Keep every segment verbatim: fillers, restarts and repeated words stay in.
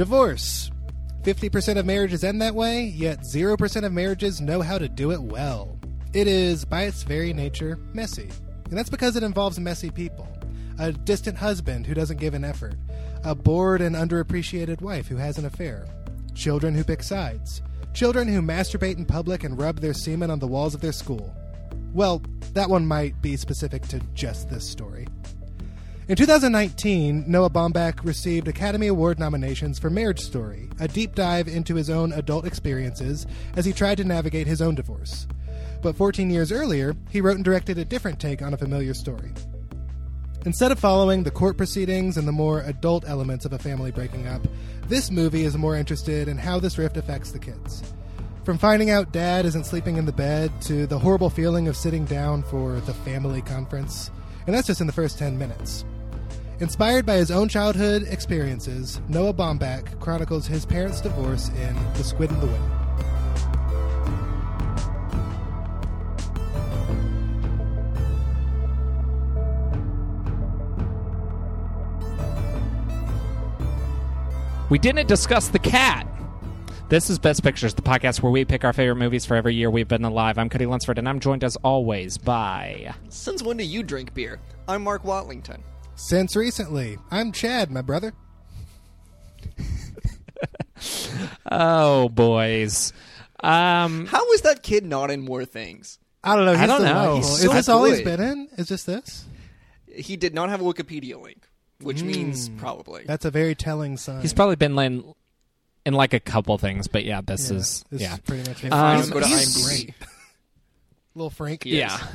Divorce. fifty percent of marriages end that way, yet zero percent of marriages know how to do it well. It is, by its very nature, messy. And that's because it involves messy people. A distant husband who doesn't give an effort. A bored and underappreciated wife who has an affair. Children who pick sides. Children who masturbate in public and rub their semen on the walls of their school. Well, that one might be specific to just this story. In two thousand nineteen, Noah Baumbach received Academy Award nominations for Marriage Story, a deep dive into his own adult experiences as he tried to navigate his own divorce. But fourteen years earlier, he wrote and directed a different take on a familiar story. Instead of following the court proceedings and the more adult elements of a family breaking up, this movie is more interested in how this rift affects the kids. From finding out dad isn't sleeping in the bed to the horrible feeling of sitting down for the family conference, and that's just in the first ten minutes. Inspired by his own childhood experiences, Noah Baumbach chronicles his parents' divorce in The Squid and the Whale. We didn't discuss The Cat. This is Best Pictures, the podcast where we pick our favorite movies for every year we've been alive. I'm Cody Lunsford, and I'm joined as always by... Since when do you drink beer? I'm Mark Watlington. Since recently. I'm Chad, my brother. Oh, boys. Um, How was that kid not in more things? I don't know. He's I don't know. He's so is this good. All he's been in? Is just this? He did not have a Wikipedia link, which mm, means probably. That's a very telling sign. He's probably been in, in like a couple things, but yeah, this yeah, is... This yeah. is pretty much it. Um, go to I'm great. Little Frank. Yes. Yeah.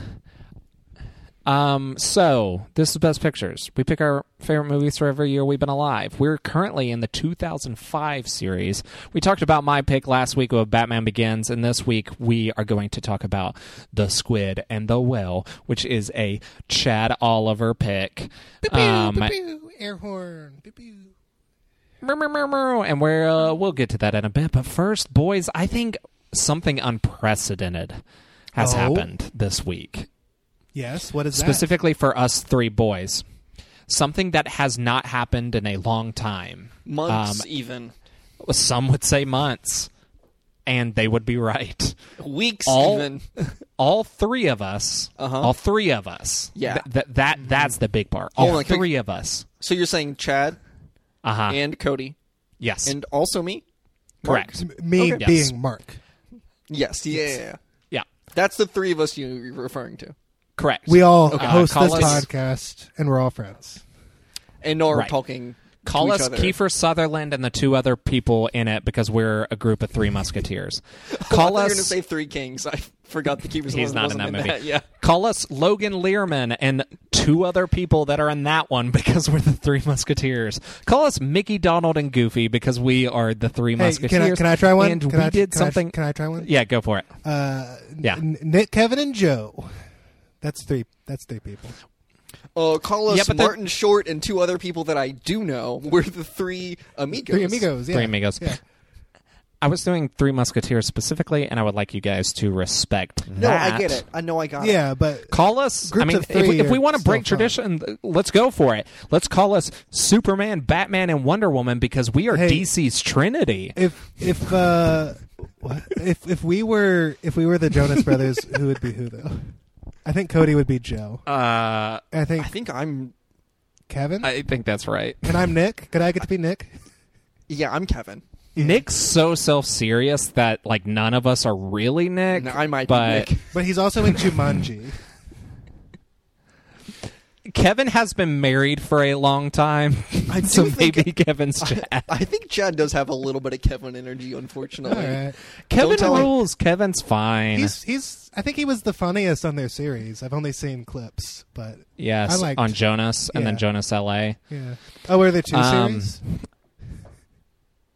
Um, so, this is Best Pictures. We pick our favorite movies for every year we've been alive. We're currently in the two thousand five series. We talked about my pick last week with Batman Begins, and this week we are going to talk about The Squid and the Whale, which is a Chad Oliver pick. Pew, um, pew, pew, air horn. Pew, pew. And we're, uh, we'll get to that in a bit. But first, boys, I think something unprecedented has oh. happened this week. Yes, what is that? Specifically for us three boys. Something that has not happened in a long time. Months, um, even. Some would say months, and they would be right. Weeks, all, even. all three of us, uh-huh. all three of us, Yeah, th- th- that that's the big part. All yeah. three of us. So you're saying Chad uh-huh. and Cody. Yes. And also me? Mark. Correct. Me okay. being yes. Mark. Yes, yeah. Yes. Yeah. That's the three of us you're referring to. Correct. We all okay. host uh, this us. podcast, and we're all friends. And now we're right. talking Call to us each other. Kiefer Sutherland and the two other people in it, because we're a group of three musketeers. Call us... You're going to say Three Kings. I forgot the Kiefer Sutherland He's not wasn't in that movie. That, yeah. Call us Logan Learman and two other people that are in that one, because we're the three musketeers. Call us Mickey, Donald, and Goofy, because we are the three hey, musketeers. Can I, can I try one? And can we I, did can something... I, can I try one? Yeah, go for it. Uh, yeah. Nick, Kevin, and Joe... That's three. That's three people. Uh, call us yeah, Martin they're... Short and two other people that I do know. We're the three amigos. Three amigos. Yeah. Three amigos. Yeah. I was doing Three Musketeers specifically, and I would like you guys to respect no, that. No, I get it. I know I got yeah, it. Yeah, but call us. I mean, if we, if we want to break tradition, fun. let's go for it. Let's call us Superman, Batman, and Wonder Woman, because we are hey, D C's Trinity. If if uh, if if we were if we were the Jonas Brothers, who would be who though? I think Cody would be Joe. Uh, I think I think I'm Kevin. I think that's right. And I'm Nick. Could I get to be Nick? Yeah, I'm Kevin. Yeah. Nick's so self-serious that like none of us are really Nick. No, I might but... be Nick. But he's also in Jumanji. Kevin has been married for a long time, I do so think maybe it, Kevin's Chad. I, I think Chad does have a little bit of Kevin energy, unfortunately. Right. Kevin rules. Him. Kevin's fine. He's, he's. I think he was the funniest on their series. I've only seen clips, but yes, I liked, on Jonas and yeah. then Jonas L A. Yeah. Oh, were there two um, series?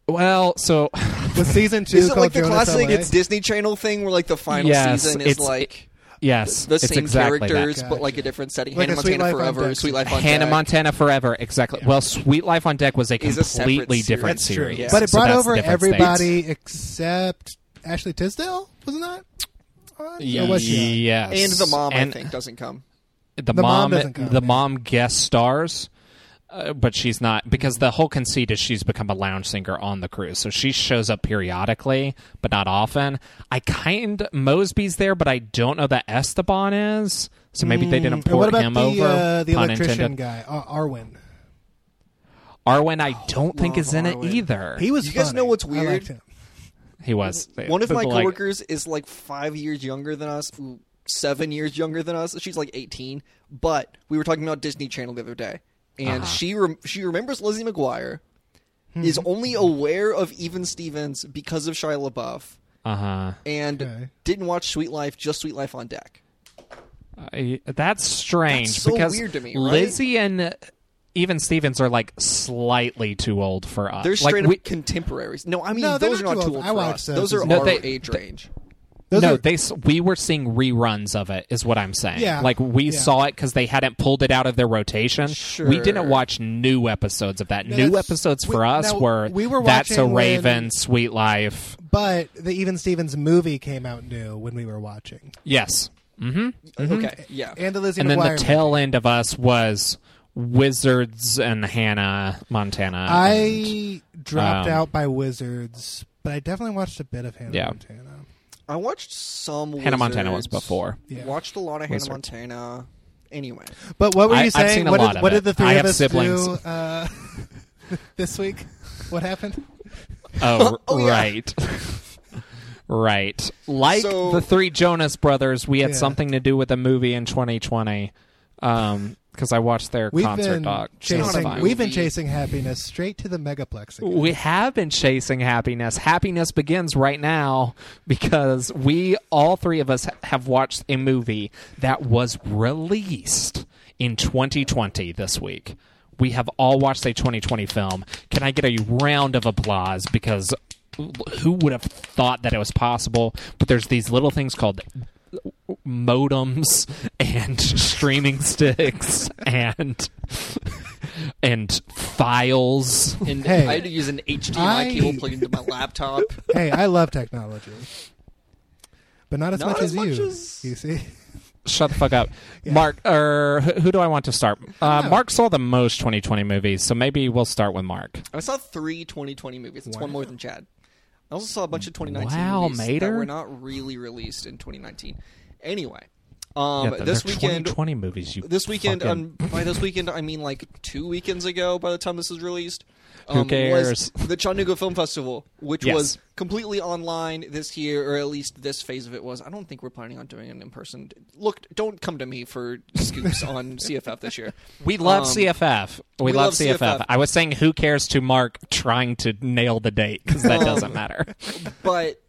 Well, so was season two? Is it like the Jonas classic? L A? It's Disney Channel thing where like the final yes, season is like. It, Yes, the same it's exactly characters, that. but like a different setting. Like Hannah Montana Forever, Sweet Life on Deck. Hannah Montana Forever, exactly. Yeah. Well, Sweet Life on Deck was a completely a different series, series. Yeah. but it brought so over everybody states. except Ashley Tisdale, wasn't that? Yeah. Was she? Yes, and the mom and I think doesn't come. The, the mom, mom doesn't come, the yeah. mom guest stars. Uh, but she's not, because the whole conceit is she's become a lounge singer on the cruise. So she shows up periodically, but not often. I kind Mosby's there, but I don't know that Esteban is. So maybe mm. they didn't port him the, over. Uh, the electrician guy, uh, Arwin. Arwin, I don't oh, think is in Arwin. It either. He was. You funny. Guys know what's weird? I liked him. He was. One of my coworkers like, is like five years younger than us. Seven years younger than us. She's like eighteen. But we were talking about Disney Channel the other day. And uh-huh. she re- she remembers Lizzie McGuire, mm-hmm. is only aware of Even Stevens because of Shia LaBeouf, uh-huh. and okay. didn't watch Sweet Life, just Sweet Life on Deck. Uh, that's strange. That's so because weird to me, right? Lizzie and Even Stevens are like slightly too old for us. They're straight like, up we... contemporaries. No, I mean, no, those not are not too old, old for us. Those, those are no, our they, age they, range. Those no, are... they we were seeing reruns of it, is what I'm saying. Yeah, like, we yeah. saw it because they hadn't pulled it out of their rotation. Sure. We didn't watch new episodes of that. No, new episodes we, for us no, were, we were That's a Raven, when, Sweet Life. But the Even Stevens movie came out new when we were watching. Yes. Mm-hmm. Mm-hmm. Okay, yeah. And the Lizzie And then McGuire the tail movie. End of us was Wizards and Hannah Montana. I and, dropped um, out by Wizards, but I definitely watched a bit of Hannah yeah. Montana. I watched some Hannah Wizards. Montana was before. Yeah. Watched a lot of Wizards. Hannah Montana. Anyway. But what were you I, saying? I've seen a what lot did, of what it. Did the three I of us siblings. Do uh, this week? What happened? Oh, oh right. Yeah. Right. Like so, the three Jonas Brothers, we had yeah. something to do with a movie in twenty twenty um, because I watched their we've concert doc. Chasing, we've been chasing happiness straight to the megaplex again. We have been chasing happiness. Happiness begins right now because we, all three of us, have watched a movie that was released in twenty twenty this week. We have all watched a twenty twenty film. Can I get a round of applause? Because who would have thought that it was possible? But there's these little things called modems and streaming sticks and and files. And hey, I had to use an H D M I I... cable plugged into my laptop. Hey, I love technology, but not as not much as, as much you. As... You see, shut the fuck up, yeah. Mark. Or uh, who do I want to start? Uh, no. Mark saw the most twenty twenty movies, so maybe we'll start with Mark. I saw three twenty twenty movies. It's wow. one more than Chad. I also saw a bunch of twenty nineteen wow, movies Mater? That were not really released in twenty nineteen. Anyway, um, yeah, this weekend, twenty twenty movies. You this weekend, fucking... um, by this weekend I mean like two weekends ago. By the time this is released, um, who cares? Was the Chattanooga Film Festival, which yes. was completely online this year, or at least this phase of it was. I don't think we're planning on doing it in person. Look, don't come to me for scoops on C F F this year. We love um, C F F. We, we love C F F. C F F. I was saying who cares to Mark trying to nail the date because that um, doesn't matter. But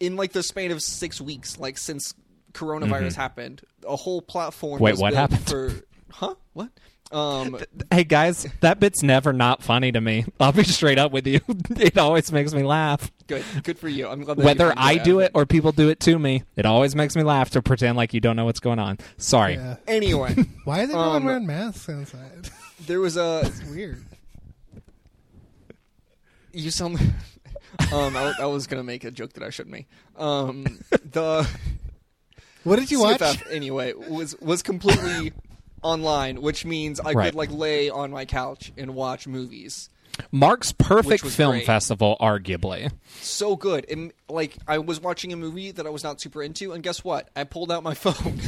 in like the span of six weeks, like since coronavirus mm-hmm. happened, a whole platform. Wait, was what happened? For, huh? What? Um, hey guys, that bit's never not funny to me. I'll be straight up with you. It always makes me laugh. Good, good for you. I'm glad that whether I do it or people do it to me, it always makes me laugh to pretend like you don't know what's going on. Sorry. Yeah. Anyway, why is everyone um, wearing masks inside? There was a it's weird. You sound. um, I, I was gonna make a joke that I shouldn't make. Um, the what did you C F F, watch? Anyway, was was completely. Online, which means I right. could like lay on my couch and watch movies. Mark's perfect film great. Festival, arguably. So good. And like I was watching a movie that I was not super into, and guess what? I pulled out my phone.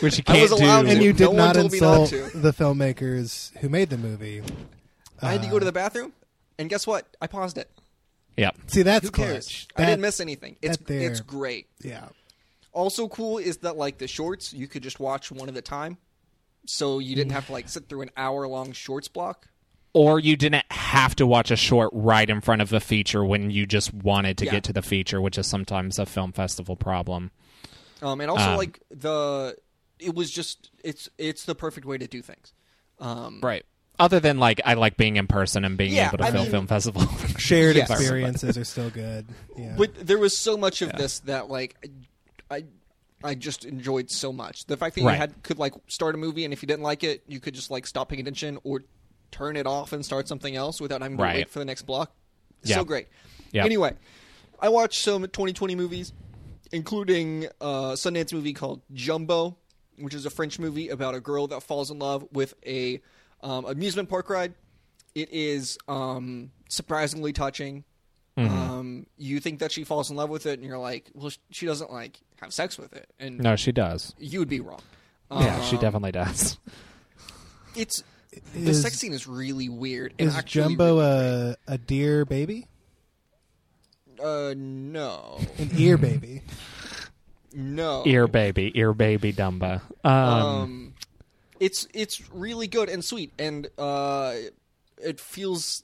Which you can't I was allowed do. To. And you did no not insult not the filmmakers who made the movie. I uh, had to go to the bathroom, and guess what? I paused it. Yeah. See, that's who cares? That, I didn't miss anything. It's it's great. Yeah. Also cool is that, like, the shorts, you could just watch one at a time. So you didn't have to, like, sit through an hour-long shorts block. Or you didn't have to watch a short right in front of a feature when you just wanted to yeah. get to the feature, which is sometimes a film festival problem. Um, and also, um, like, the it was just – it's it's the perfect way to do things. Um, right. Other than, like, I like being in person and being yeah, able to I film mean, film festival. Shared yes. experiences are still good. Yeah. But there was so much of yeah. this that, like – I I just enjoyed so much. The fact that right. you had could like start a movie and if you didn't like it, you could just like stop paying attention or turn it off and start something else without having to right. wait for the next block. Yep. So great. Yep. Anyway, I watched some twenty twenty movies, including uh, a Sundance movie called Jumbo, which is a French movie about a girl that falls in love with a um, amusement park ride. It is um, surprisingly touching. Mm-hmm. Um, you think that she falls in love with it, and you're like, well, she doesn't like have sex with it. And no, she does. You would be wrong. Yeah, um, she definitely does. It's the is, sex scene is really weird. And is Jumbo really a, a deer baby? Uh, no. An ear baby. No. Ear baby, ear baby Dumbo. Um, um, it's it's really good and sweet, and uh, it feels,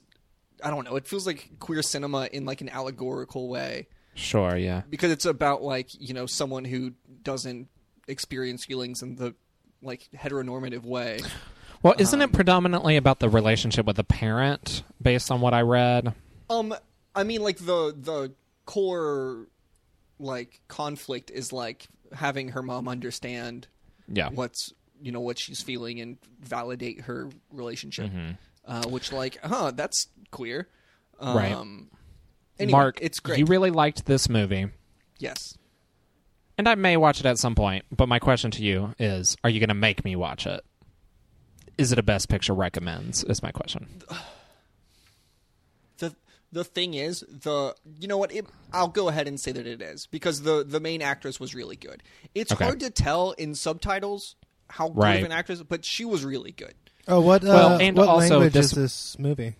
I don't know, it feels like queer cinema in like an allegorical way. Sure, yeah. Because it's about like, you know, someone who doesn't experience feelings in the like heteronormative way. Well, isn't um, it predominantly about the relationship with the parent, based on what I read? Um, I mean, like the the core like conflict is like having her mom understand, yeah, what's, you know, what she's feeling and validate her relationship, mm-hmm. uh, which like, huh, that's queer, um, right? Anyway, Mark, it's great. You really liked this movie, yes. And I may watch it at some point, but my question to you is, are you going to make me watch it? Is it a Best Picture recommends, is my question. The the thing is, the you know what, it, I'll go ahead and say that it is, because the, the main actress was really good. It's okay. Hard to tell in subtitles how good right. of an actress, but she was really good. Oh, what, uh, well, and what also language this, is this movie?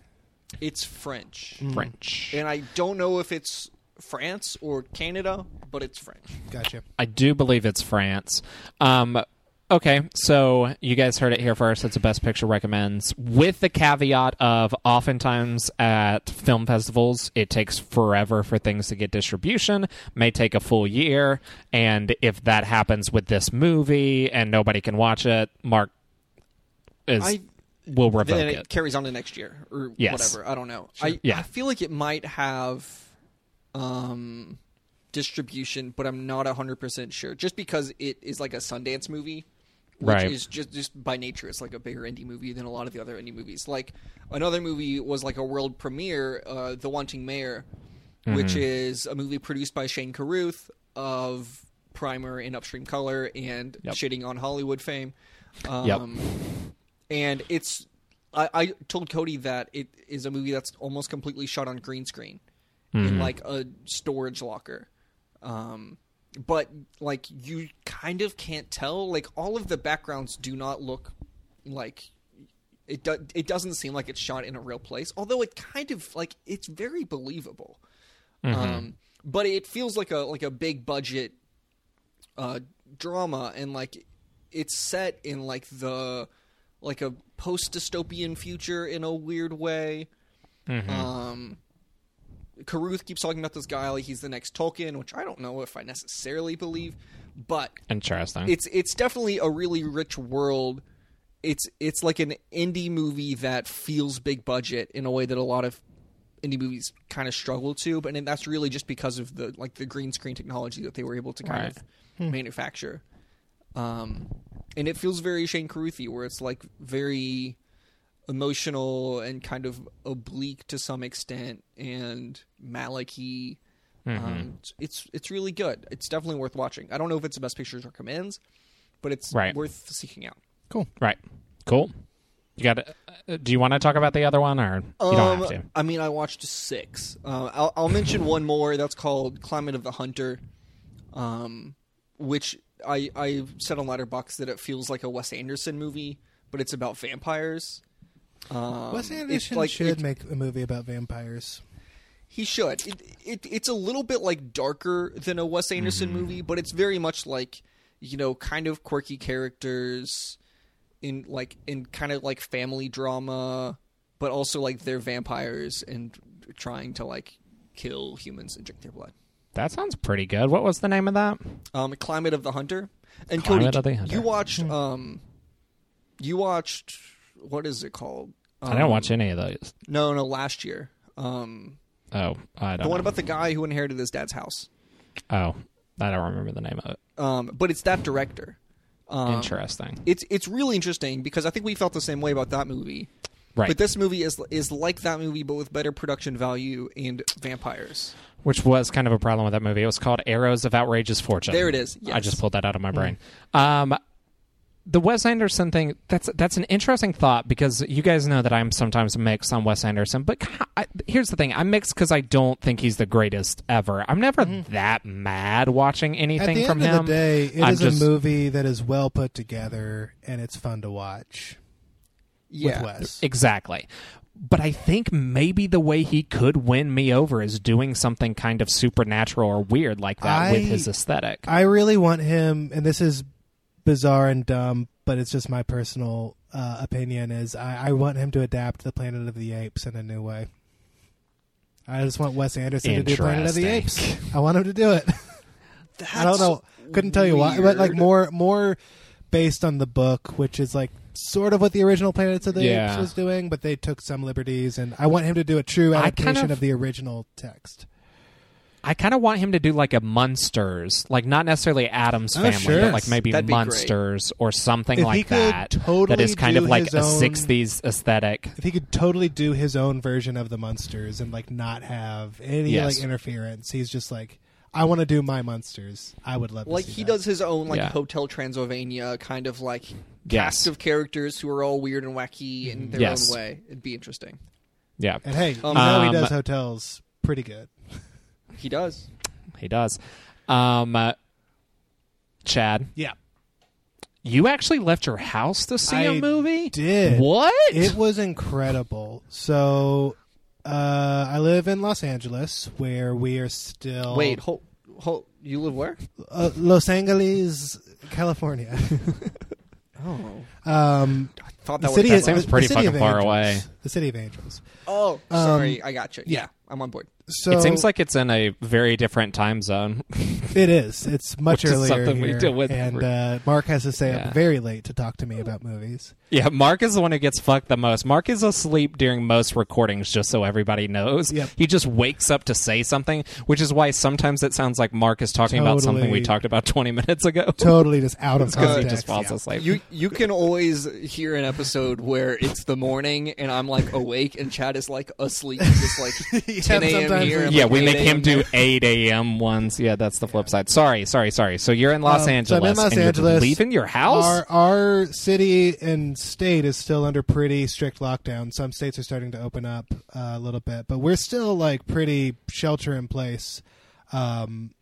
It's French. Mm. French. And I don't know if it's France or Canada, but it's French. Gotcha. I do believe it's France. Um, okay, so you guys heard it here first. It's a Best Picture recommends, with the caveat of oftentimes at film festivals, it takes forever for things to get distribution, may take a full year, and if that happens with this movie and nobody can watch it, Mark is... I- will revoke then it. It carries on to next year or yes. whatever. I don't know. Sure. I, yeah. I feel like it might have... Um, distribution, but I'm not one hundred percent sure. Just because it is like a Sundance movie, which right. is just, just by nature, it's like a bigger indie movie than a lot of the other indie movies. Like another movie was like a world premiere, uh, The Wanting Mayor, mm-hmm. which is a movie produced by Shane Carruth of Primer and Upstream Color and yep. Shitting on Hollywood fame. Um, yep. And it's, I, I told Cody that it is a movie that's almost completely shot on green screen. Mm-hmm. In like a storage locker, um, but like you kind of can't tell. Like all of the backgrounds do not look like it. Do- it doesn't seem like it's shot in a real place. Although it kind of like it's very believable. Mm-hmm. Um, but it feels like a like a big budget uh, drama, and like it's set in like the like a post dystopian future in a weird way. Mm-hmm. Um. Carruth keeps talking about this guy like he's the next Tolkien, which I don't know if I necessarily believe, but interesting. It's it's definitely a really rich world. It's it's like an indie movie that feels big budget in a way that a lot of indie movies kind of struggle to, but and that's really just because of the like the green screen technology that they were able to kind right. of hmm. manufacture. Um, and it feels very Shane Carruth-y, where it's like very emotional and kind of oblique to some extent, and Malachy. Mm-hmm. Um, it's it's really good. It's definitely worth watching. I don't know if it's the Best Pictures recommends, but it's right. worth seeking out. Cool. Right. Cool. You got. Uh, do you want to talk about the other one, or you um, don't have to? I mean, I watched six. Uh, I'll, I'll mention one more. That's called Climate of the Hunter, um, which I I said on Letterboxd that it feels like a Wes Anderson movie, but it's about vampires. Um, Wes Anderson like, should it, make a movie about vampires. He should. It, it, it's a little bit like darker than a Wes Anderson mm-hmm. movie, but it's very much like, you know, kind of quirky characters in like in kind of like family drama, but also like they're vampires and trying to like kill humans and drink their blood. That sounds pretty good. What was the name of that? Um, Climate of the Hunter. And Climate Cody, of the Hunter. You watched. Um, you watched. What is it called? Um, I didn't watch any of those. No, no, last year. Um, oh, I don't. The one know. About the guy who inherited his dad's house. Oh, I don't remember the name of it. Um, but it's that director. Um, interesting. It's it's really interesting because I think we felt the same way about that movie. Right. But this movie is is like that movie, but with better production value and vampires. Which was kind of a problem with that movie. It was called Arrows of Outrageous Fortune. There it is. Yes. I just pulled that out of my brain. Mm. Um, the Wes Anderson thing, that's that's an interesting thought, because you guys know that I'm sometimes mixed on Wes Anderson, but I, here's the thing. I'm mixed because I don't think he's the greatest ever. I'm never mm. that mad watching anything from him. At the end of the day, it I'm is just, a movie that is well put together, and it's fun to watch yeah, with Wes. Exactly. But I think maybe the way he could win me over is doing something kind of supernatural or weird like that I, with his aesthetic. I really want him, and this is bizarre and dumb, but it's just my personal uh, opinion, is I, I want him to adapt the Planet of the Apes in a new way. I just want Wes Anderson to do Planet of the Apes. I want him to do it. That's I don't know. Couldn't tell you weird. Why, but like more more based on the book, which is like sort of what the original Planet of the yeah. Apes was doing, but they took some liberties, and I want him to do a true adaptation kind of... of the original text. I kind of want him to do like a Munsters, like not necessarily Addams Family, oh, sure. but like maybe That'd Munsters or something if like that. Totally that is kind of like a own, sixties aesthetic. If he could totally do his own version of the Munsters and like not have any yes. like interference, he's just like, I want to do my Munsters. I would love like to see he that. Does his own like yeah. Hotel Transylvania kind of like yes. cast of characters who are all weird and wacky in their yes. own way. It'd be interesting. Yeah, and hey, um, now he does hotels pretty good. He does. He does. Um, uh, Chad. Yeah. You actually left your house to see I a movie? Did. What? It was incredible. So uh, I live in Los Angeles, where we are still... Wait, hold, hold, you live where? Uh, Los Angeles, California. Oh. Um, I thought that was... That sounds pretty fucking far away. The City of Angels. Oh, sorry. Um, I gotcha. Yeah. yeah. I'm on board. So, it seems like it's in a very different time zone. It is. It's much Which earlier is something here, we deal with. And uh, Mark has to stay yeah. up very late to talk to me about movies. Yeah, Mark is the one who gets fucked the most. Mark is asleep during most recordings, just so everybody knows. Yep. He just wakes up to say something, which is why sometimes it sounds like Mark is talking totally, about something we talked about twenty minutes ago. Totally just out of context. Because he just falls yeah. asleep. You, you can always hear an episode where it's the morning and I'm like awake and Chad is like asleep. Just like ten a.m. here. And yeah, like we make him do eight a.m. ones. Yeah, that's the flip yeah. side. Sorry, sorry, sorry. So you're in Los um, Angeles. So I'm in Los and Angeles. You're leaving your house? Our, our city and state is still under pretty strict lockdown. Some states are starting to open up uh, a little bit, but we're still like pretty shelter in place. Um,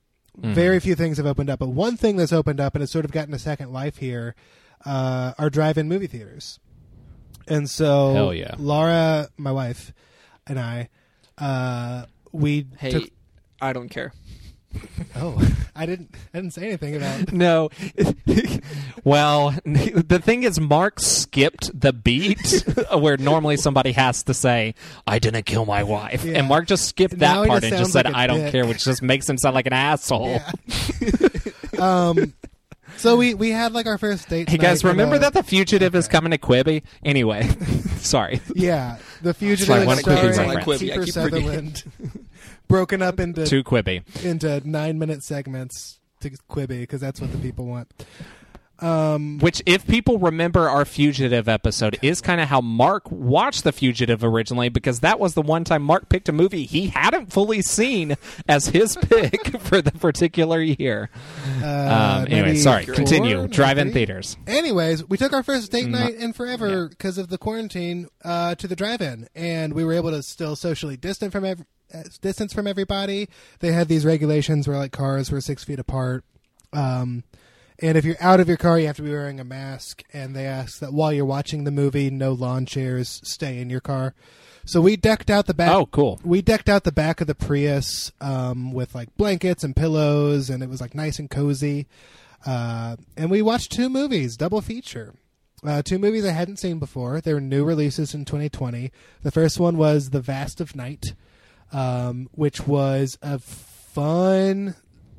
mm. Very few things have opened up, but one thing that's opened up and it's sort of gotten a second life here uh, are drive-in movie theaters. And so Hell yeah. Laura, my wife, and I, uh, we Hey, took... I don't care. Oh, I didn't I didn't say anything about it. No. Well, the thing is, Mark skipped the beat where normally somebody has to say, I didn't kill my wife. Yeah. And Mark just skipped now that part just and just said, like I dick. don't care, which just makes him sound like an asshole. Yeah. um, so we, we had like our first date. Hey, guys, remember a... that The Fugitive okay. is coming to Quibi? Anyway, sorry. Yeah, The Fugitive sorry, is starring Kiefer Sutherland. Broken up into to Quibi into nine minute segments to Quibi because that's what the people want. Um, Which, if people remember our Fugitive episode, is kind of how Mark watched The Fugitive originally, because that was the one time Mark picked a movie he hadn't fully seen as his pick for the particular year. Uh, um, anyway, sorry, continue. Drive-in theaters. Anyways, we took our first date night in forever because yeah. of the quarantine uh, to the drive-in, and we were able to still socially distance from ev- distance from everybody. They had these regulations where like cars were six feet apart. Um, and if you're out of your car, you have to be wearing a mask. And they ask that while you're watching the movie, no lawn chairs, stay in your car. So we decked out the back. Oh, cool. We decked out the back of the Prius um, with like blankets and pillows, and it was like nice and cozy. Uh, and we watched two movies, double feature. Uh, two movies I hadn't seen before. They were new releases in twenty twenty. The first one was The Vast of Night, um, which was a fun,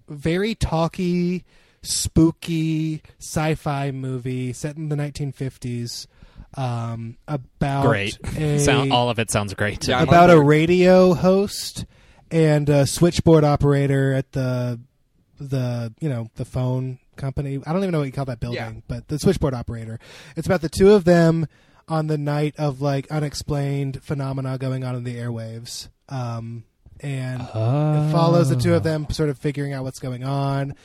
very talky, spooky sci-fi movie set in the nineteen fifties um, about great. A, Sound, all of it sounds great. Yeah, about a radio host and a switchboard operator at the the you know the phone company. I don't even know what you call that building, yeah. but the switchboard operator. It's about the two of them on the night of like unexplained phenomena going on in the airwaves. Um, and oh. It follows the two of them sort of figuring out what's going on.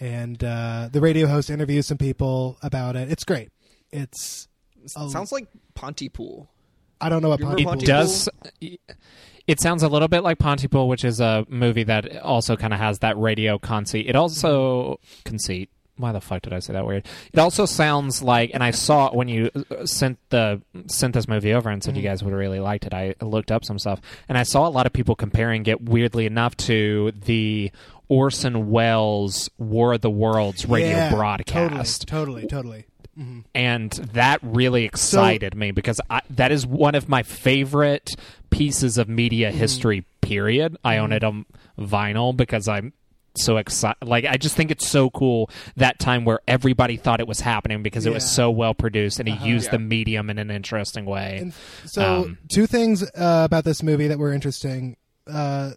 And uh, the radio host interviews some people about it. It's great. It's a, sounds like Pontypool. I don't know what Pontypool is. It does. It sounds a little bit like Pontypool, which is a movie that also kind of has that radio conceit. It also conceit. Why the fuck did I say that word? It also sounds like, and I saw it when you sent the sent this movie over and said mm-hmm. you guys would have really liked it. I looked up some stuff, and I saw a lot of people comparing it, weirdly enough, to the Orson Welles' War of the Worlds radio yeah, broadcast. Totally, totally, totally. Mm-hmm. And that really excited so, me because I, that is one of my favorite pieces of media mm-hmm. history, period. Mm-hmm. I own it on vinyl because I'm so excited. Like, I just think it's so cool that time where everybody thought it was happening because yeah. it was so well produced and he uh-huh, used yeah. the medium in an interesting way. And so um, two things uh, about this movie that were interesting. Uh,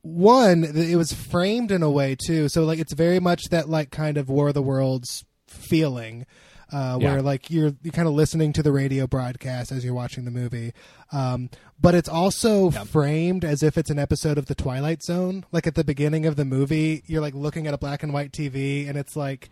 one, it was framed in a way too. So like, it's very much that like kind of War of the Worlds feeling uh, where yeah. like you're, you're kind of listening to the radio broadcast as you're watching the movie. Um, but it's also yep. framed as if it's an episode of the Twilight Zone. Like at the beginning of the movie, you're like looking at a black and white T V and it's like,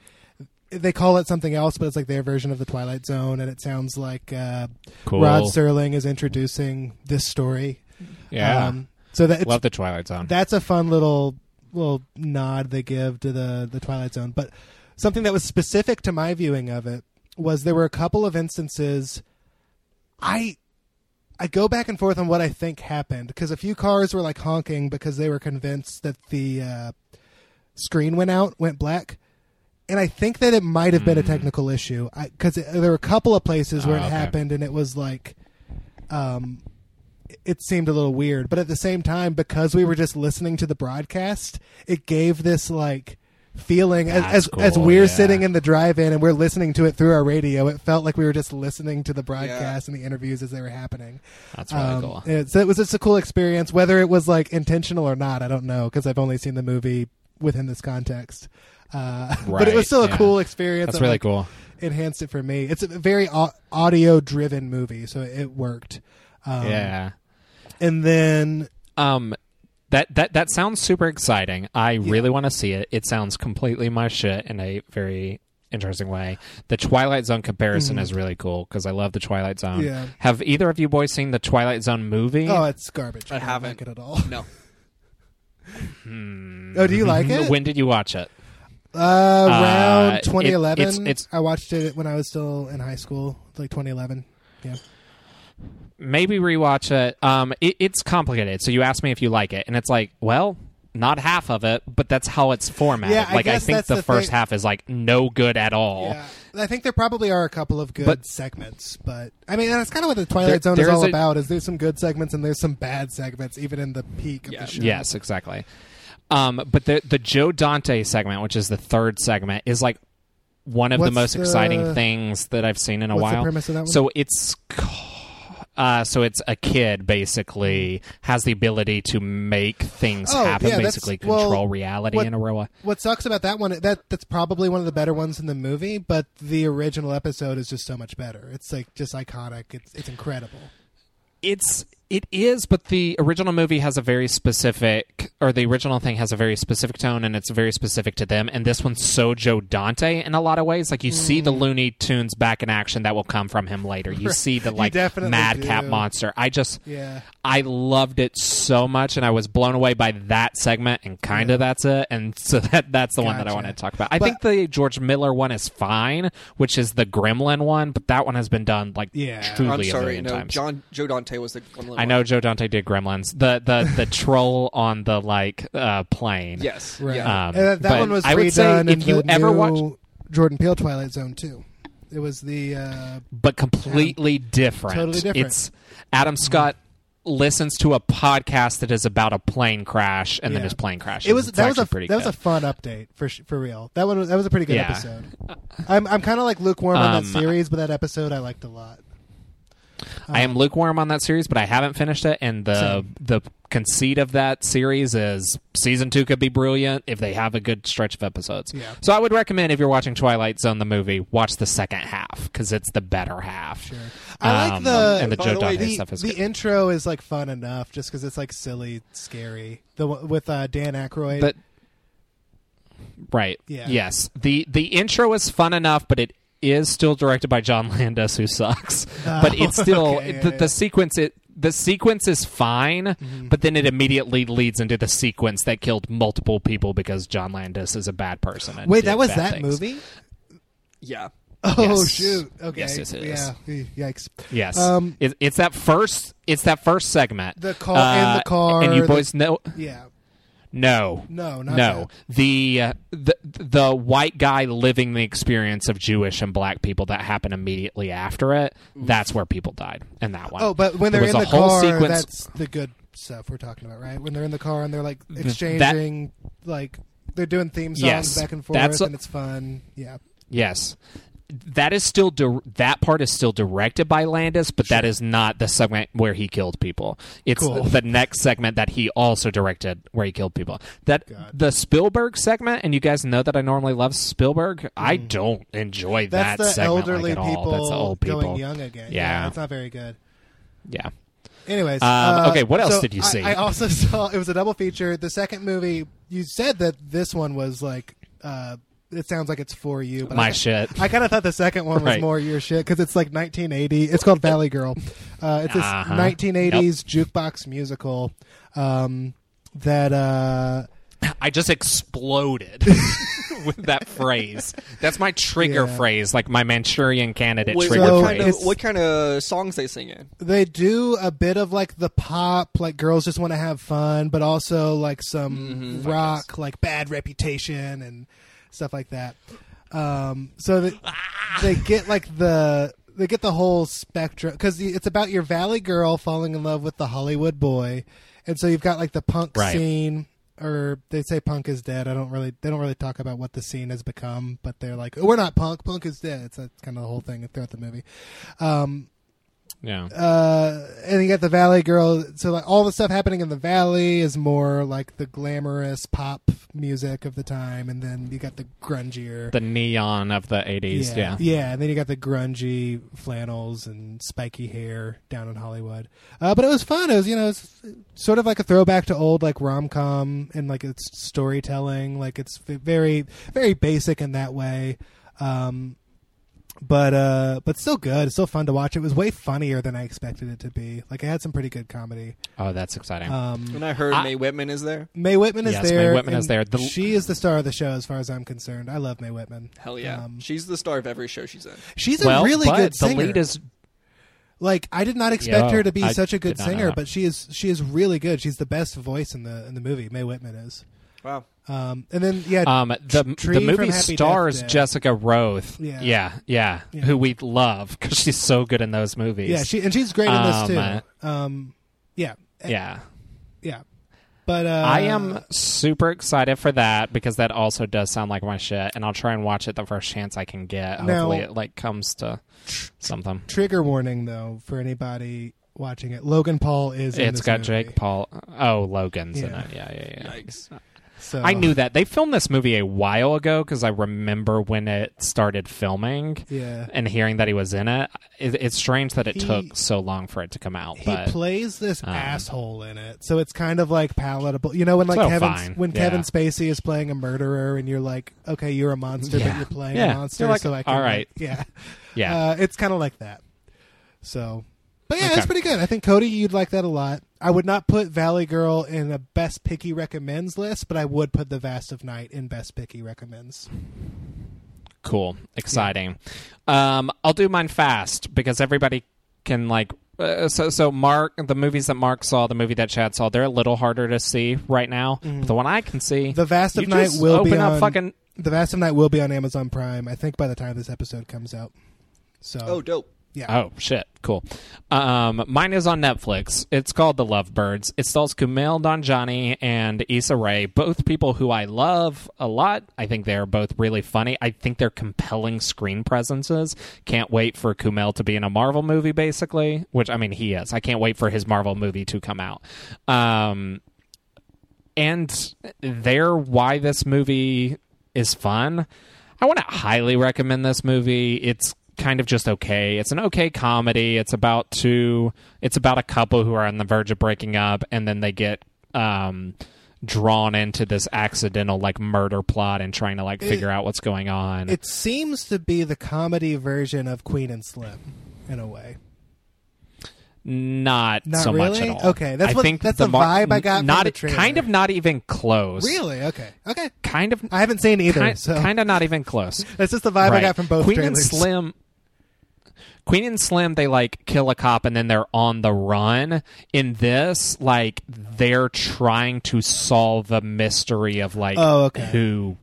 they call it something else, but it's like their version of the Twilight Zone. And it sounds like uh, cool. Rod Serling is introducing this story. Yeah. Um, so that it's, love the Twilight Zone. That's a fun little, little nod they give to the, the Twilight Zone. But something that was specific to my viewing of it was there were a couple of instances. I, I go back and forth on what I think happened because a few cars were like honking because they were convinced that the uh, screen went out, went black. And I think that it might've mm. been a technical issue because there were a couple of places where oh, it okay. happened and it was like, um, it seemed a little weird, but at the same time, because we were just listening to the broadcast, it gave this like feeling as, as, cool, as we're yeah. sitting in the drive-in and we're listening to it through our radio. It felt like we were just listening to the broadcast yeah. and the interviews as they were happening. That's really um, cool. It, so it was just a cool experience, whether it was like intentional or not. I don't know. Cause I've only seen the movie within this context. Uh, right. But it was still a yeah. cool experience. That's that, really like, cool. Enhanced it for me. It's a very au- audio driven movie. So it worked. Um, yeah. And then um, that, that that sounds super exciting. I yeah. really want to see it. It sounds completely my shit in a very interesting way. The Twilight Zone comparison mm-hmm. is really cool because I love the Twilight Zone. Yeah. Have either of you boys seen the Twilight Zone movie? Oh, it's garbage. I, I haven't. Don't like it at all. No. hmm. Oh, do you like it? When did you watch it? Uh, around uh, twenty eleven. It, it's, it's, I watched it when I was still in high school, like twenty eleven. Yeah. Maybe rewatch it. Um, it, it's complicated. So you asked me if you like it, and it's like, well, not half of it, but that's how it's formatted. Yeah, I like I think the, the first thing. half is like no good at all. Yeah. I think there probably are a couple of good but, segments, but I mean that's kind of what the Twilight there, Zone is all a, about. Is there's some good segments and there's some bad segments, even in the peak yeah. of the show. Yes, exactly. Um, but the the Joe Dante segment, which is the third segment, is like one of what's the most the, exciting things that I've seen in a what's while. The premise of that one? So it's. Uh, so it's a kid basically has the ability to make things oh, happen, yeah, basically control well, reality what, in a real way. What sucks about that one, that that's probably one of the better ones in the movie, but the original episode is just so much better. It's like just iconic. It's it's incredible. It's it is, but the original movie has a very specific, or the original thing has a very specific tone, and it's very specific to them. And this one's so Joe Dante in a lot of ways. Like you mm. see the Looney Tunes back in action that will come from him later. You see the like madcap monster. I just, yeah. I loved it so much, and I was blown away by that segment. And kind of yeah. that's it. And so that that's the gotcha. one that I want to talk about. I but, think the George Miller one is fine, which is the Gremlin one, but that one has been done like yeah. truly I'm sorry, a million no, times. John Joe Dante was the Gremlin. I know Joe Dante did Gremlins. The the, the troll on the like uh, plane. Yes, right. Yeah. Um, that that one was redone. If you ever watch Jordan Peele Twilight Zone two, it was the uh, but completely Adam, different. Totally different. It's Adam Scott mm-hmm. listens to a podcast that is about a plane crash, and yeah. then his plane crashes. It was it's that was a pretty that good. was a fun update for for real. That one was, that was a pretty good yeah. episode. I'm I'm kind of like lukewarm um, on that series, but that episode I liked a lot. Um, I am lukewarm on that series, but I haven't finished it. And the same. the conceit of that series is season two could be brilliant if they have a good stretch of episodes. Yeah. So I would recommend if you're watching Twilight Zone the movie, watch the second half because it's the better half. Sure. I um, like the and the Joe the way, Dante the, stuff. Is the good. intro is like fun enough just because it's like silly, scary. The with uh, Dan Aykroyd. But, Right. Yeah. Yes. The the intro is fun enough, but it is still directed by John Landis, who sucks. Oh, but it's still okay, it, the, yeah, the sequence it the sequence is fine, mm-hmm. but then it immediately leads into the sequence that killed multiple people because John Landis is a bad person. And Wait, that was that things. movie? Yeah. Oh, yes. shoot. Okay. Yes, yes, it is. Yeah. Yikes. Yes. Um, it, it's that first it's that first segment. The car uh, and the car. And you boys the, know. Yeah. No, no, not no. That. The, uh, the the white guy living the experience of Jewish and black people that happened immediately after it. Oof. That's where people died in that one. Oh, but when they're in the car, sequence... that's the good stuff we're talking about, right? When they're in the car and they're like exchanging, that, like they're doing theme songs yes, back and forth, that's a, and it's fun. Yeah. Yes. That is still di- that part is still directed by Landis, but sure. that is not the segment where he killed people. It's cool. the, the next segment that he also directed where he killed people. That God. the Spielberg segment, and you guys know that I normally love Spielberg. Mm. I don't enjoy That's that the segment elderly like at people all. That's the old people going young again. Yeah, it's yeah, not very good. Yeah. Anyways, um, uh, okay. What else so did you see? I, I also saw it was a double feature. The second movie, you said that this one was like. Uh, It sounds like it's for you. But My I, shit. I kind of thought the second one was right. more your shit because it's like nineteen eighty. It's called Valley Girl. Uh, it's this uh-huh. nineteen eighties yep. jukebox musical um, that... Uh, I just exploded with that phrase. That's my trigger yeah. phrase, like my Manchurian Candidate Wait, trigger so phrase. Kind of, what kind of songs they sing in? They do a bit of like the pop, like girls just want to have fun, but also like some mm-hmm, rock, focus. like Bad Reputation and... stuff like that. Um, so the, ah! they get like the they get the whole spectrum because it's about your valley girl falling in love with the Hollywood boy, and so you've got like the punk right. scene, or they say punk is dead. I don't really they don't really talk about what the scene has become, but they're like, oh, we're not punk. Punk is dead. It's that's kind of the whole thing throughout the movie. Um, yeah. Uh, and you got the valley girl. So like all the stuff happening in the valley is more like the glamorous pop music of the time, and then you got the grungier the neon of the eighties yeah yeah, yeah and then you got the grungy flannels and spiky hair down in Hollywood, uh, but it was fun. It was, you know, it's sort of like a throwback to old like rom-com, and like it's storytelling, like it's very very basic in that way, um but uh but still good. It's still fun to watch. It was way funnier than I expected it to be. Like, it had some pretty good comedy. Oh, that's exciting. Um and I heard I, Mae Whitman is there. Mae Whitman is yes, there. Mae Whitman is there. The, she is the star of the show as far as I'm concerned. I love Mae Whitman. Hell yeah. Um, she's the star of every show she's in. She's a well, really but good singer. The lead is like I did not expect Yo, her to be I such a good singer, but she is she is really good. She's the best voice in the in the movie. Mae Whitman is. Wow. Um, and then, yeah, um, the the movie stars Jessica Roth, yeah. Yeah, yeah, yeah, who we love because she's so good in those movies. Yeah, she and she's great in this um, too. Um, yeah, yeah, yeah. But uh, I am super excited for that because that also does sound like my shit, and I'll try and watch it the first chance I can get. Hopefully, now, it like comes to tr- something. Trigger warning though for anybody watching it: Logan Paul is. In it's this got movie. Jake Paul. Oh, Logan's yeah. in it. Yeah, yeah, yeah. Yikes. So. I knew that. They filmed this movie a while ago because I remember when it started filming yeah. and hearing that he was in it. it it's strange that it he, took so long for it to come out. He but, plays this um, asshole in it, so it's kind of like palatable. You know, when like so Kevin, when yeah. Kevin Spacey is playing a murderer and you're like, okay, you're a monster, yeah. but you're playing yeah. a monster. Like, so I can, all right. Like, yeah. yeah. Uh, it's kind of like that. So, but yeah, okay. it's pretty good. I think, Cody, you'd like that a lot. I would not put Valley Girl in a Best Picky Recommends list, but I would put The Vast of Night in Best Picky Recommends. Cool. Exciting. Yeah. Um, I'll do mine fast because everybody can like... Uh, so, so Mark, the movies that Mark saw, the movie that Chad saw, they're a little harder to see right now. Mm. But the one I can see... The Vast of Night will be on... Fucking... The Vast of Night will be on Amazon Prime, I think, by the time this episode comes out. So. Oh, dope. Yeah. Oh, shit. Cool. Um, mine is on Netflix. It's called The Lovebirds. It stars Kumail Nanjiani and Issa Rae, both people who I love a lot. I think they're both really funny. I think they're compelling screen presences. Can't wait for Kumail to be in a Marvel movie, basically, which, I mean, he is. I can't wait for his Marvel movie to come out. Um, and they're why this movie is fun. I want to highly recommend this movie. It's kind of just okay. It's an okay comedy. It's about two. It's about a couple who are on the verge of breaking up, and then they get um, drawn into this accidental like murder plot and trying to like figure it, out what's going on. It seems to be the comedy version of Queen and Slim in a way. Not, not so really? much at all. Okay, that's I what, think that's the, the vibe mar- I got. Not from the trailer. Kind of not even close. Really? Okay. Okay. Kind of. I haven't seen either. Kind, so. kind of not even close. That's just the vibe right. I got from both. Queen trailers. and Slim. Queen and Slim, they like kill a cop and then they're on the run. In this, like they're trying to solve the mystery of like oh, okay. who.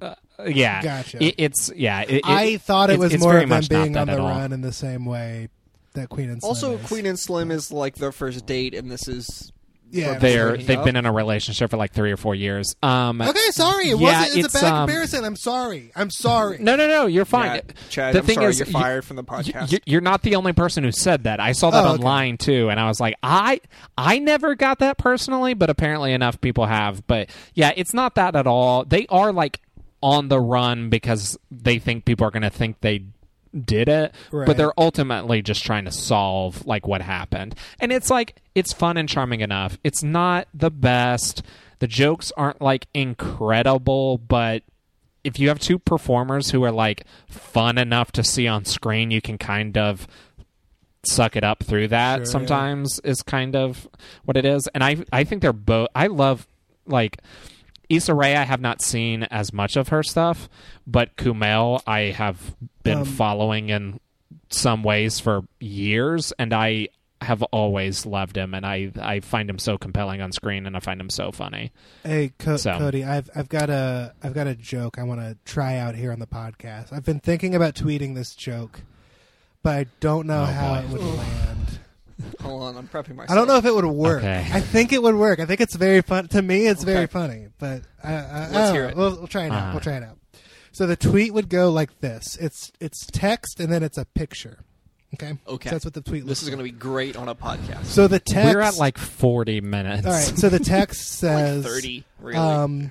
Uh, yeah. Gotcha. It, it's yeah. It, I it, thought it, it was more of them being on the run in the same way. That Queen and Slim also is. Queen and Slim is like their first date, and this is yeah they're they've up. been in a relationship for like three or four years. Um, okay, sorry, it yeah, wasn't. It's, it's a bad um, comparison. I'm sorry. I'm sorry. No, no, no. You're fine. Yeah, Chad, the I'm thing sorry, is, you're fired you, from the podcast. You, you're not the only person who said that. I saw that oh, okay. online too, and I was like, I I never got that personally, but apparently enough people have. But yeah, it's not that at all. They are like on the run because they think people are going to think they. did it right. But they're ultimately just trying to solve like what happened, and it's like it's fun and charming enough. It's not the best, the jokes aren't like incredible, but if you have two performers who are like fun enough to see on screen, you can kind of suck it up through that. Sure, sometimes yeah. is kind of what it is. And I I think they're both I love like Issa Rae, I have not seen as much of her stuff, but Kumail I have been um, following in some ways for years, and I have always loved him, and I, I find him so compelling on screen, and I find him so funny. Hey, Co- so. Cody, I've I've got a I've got a joke I want to try out here on the podcast. I've been thinking about tweeting this joke, but I don't know oh, how boy. it would land. Hold on, I'm prepping myself. I don't know if it would work. Okay. I think it would work. I think it's very fun. To me, it's okay. very funny. But I, I, let's I hear it. We'll, we'll try it uh. out. We'll try it out. So the tweet would go like this: it's it's text and then it's a picture. Okay. Okay. So that's what the tweet. This is like. going to be great on a podcast. So the text. We're at like forty minutes. All right. So the text says like thirty. Really. Um,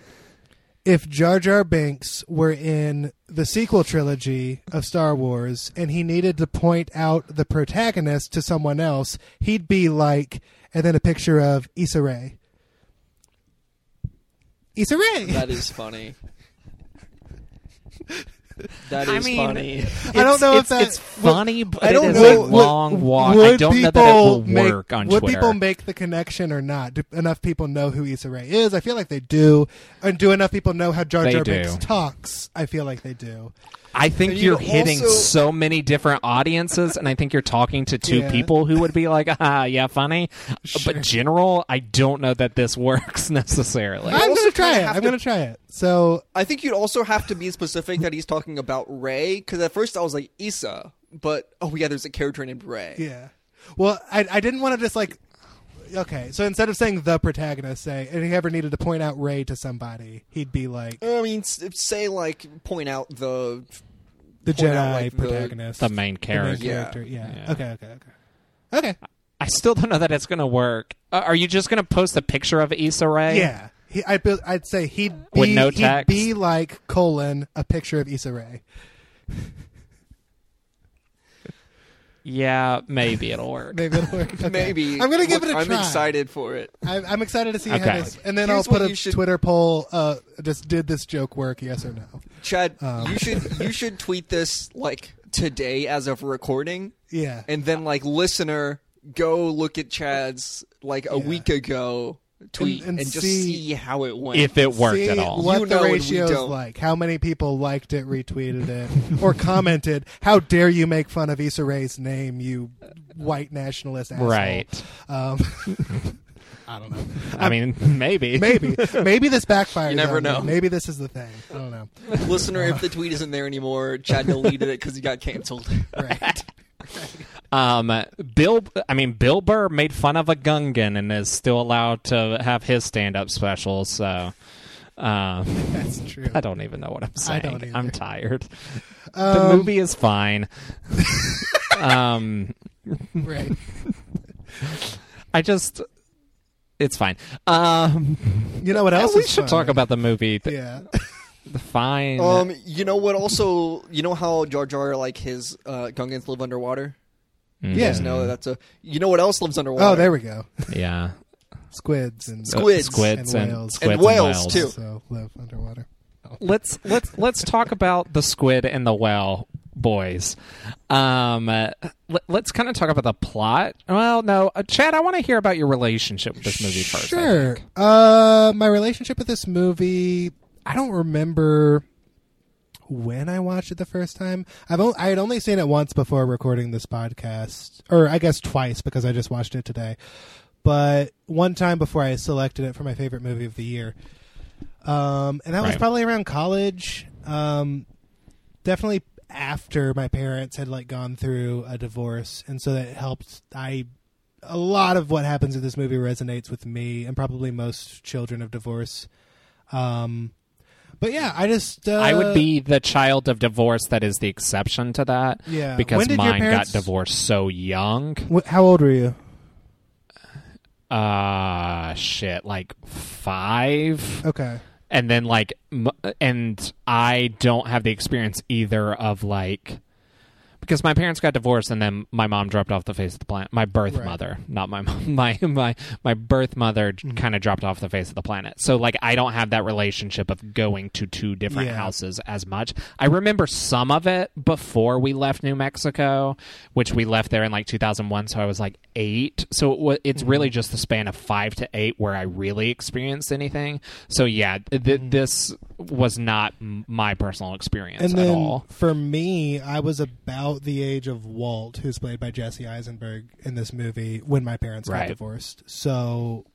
if Jar Jar Binks were in the sequel trilogy of Star Wars and he needed to point out the protagonist to someone else, he'd be like, and then a picture of Issa Rae. Issa Rae! That is funny. That is I mean, funny. I don't know if that, it's funny, but I don't it is know, a long would, walk. Would I don't know that it will make, work on would Twitter. Would people make the connection or not? Do enough people know who Issa Rae is? I feel like they do. And do enough people know how Jar Jar Binks talks? I feel like they do. I think you're, you're hitting also... so many different audiences, and I think you're talking to two yeah. people who would be like, ah, yeah, funny. Sure. But general, I don't know that this works necessarily. I'm going to try it. I'm going to try it. So I think you'd also have to be specific that he's talking about Ray, because at first I was like, Issa, but oh, yeah, there's a character named Ray. Yeah. Well, I, I didn't want to just like, okay, so instead of saying the protagonist, say, if he ever needed to point out Ray to somebody, he'd be like... I mean, say, like, point out the... The Jedi out, like, protagonist. The, the main character. The main character. Yeah. Yeah. yeah. Okay, okay, okay. Okay. I still don't know that it's going to work. Uh, are you just going to post a picture of Issa Rae? Yeah. He, I'd, be, I'd say he'd be, With no text? He'd be like, colon, a picture of Issa Rae. Yeah, maybe it'll work. maybe it'll work. Okay. Maybe I'm gonna give Look, it a try. I'm excited for it. I'm, I'm excited to see okay. how this. And then Here's I'll put a should... Twitter poll. Uh, just did this joke work? Yes or no? Chad, um. you should you should tweet this like today as of recording. Yeah, and then like listener, go look at Chad's like a yeah. week ago. Tweet and, and, and just see, see how it went. If it worked see at all. What you the ratio's like. How many people liked it, retweeted it, or commented, how dare you make fun of Issa Rae's name, you white nationalist asshole. Right. Um, I don't know. I mean, maybe. Maybe. Maybe this backfires. You never know. Me. Maybe this is the thing. I don't know. Listener, uh, if the tweet isn't there anymore, Chad deleted it because he got canceled. Right. Um, Bill, I mean, Bill Burr made fun of a Gungan and is still allowed to have his stand-up specials. So, uh, that's true. I don't even know what I'm saying. I don't either. I'm tired. Um, the movie is fine. um, right. I just, it's fine. Um, you know what else? We should fun? talk about the movie. Yeah. Fine. Um, you know what? Also, you know how Jar Jar, like his uh, Gungans, live underwater. Mm. Yeah, no, that's a. You know what else lives underwater? Oh, there we go. Yeah, squids and squids, uh, squids and, and whales, and, and whales too. So live underwater. Let's let's let's talk about The Squid and the Whale, boys. Um, uh, let, let's kind of talk about the plot. Well, no, uh, Chad, I want to hear about your relationship with this movie first. Sure. Uh, my relationship with this movie, I don't remember when I watched it the first time. I've o- I had only seen it once before recording this podcast, or I guess twice because I just watched it today. But one time before I selected it for my favorite movie of the year. Um, and that right. was probably around college. Um, definitely after my parents had like gone through a divorce. And so that helped. I, a lot of what happens in this movie resonates with me and probably most children of divorce. Um, but yeah, I just, uh, I would be the child of divorce. That is the exception to that. Yeah. Because mine parents... got divorced so young. Wh- how old were you? Uh, shit, like five. Okay. And then like, m- and I don't have the experience either of like, because my parents got divorced and then my mom dropped off the face of the planet. My birth right. mother, not my mom, my, my, my birth mother mm-hmm. kind of dropped off the face of the planet. So like, I don't have that relationship of going to two different yeah. houses as much. I remember some of it before we left New Mexico, which we left there in like two thousand one. So I was like eight. So it w- it's mm-hmm. really just the span of five to eight where I really experienced anything. So yeah, th- mm-hmm. this was not m- my personal experience and at then, all. For me, I was about the age of Walt, who's played by Jesse Eisenberg in this movie, when my parents got right. divorced. So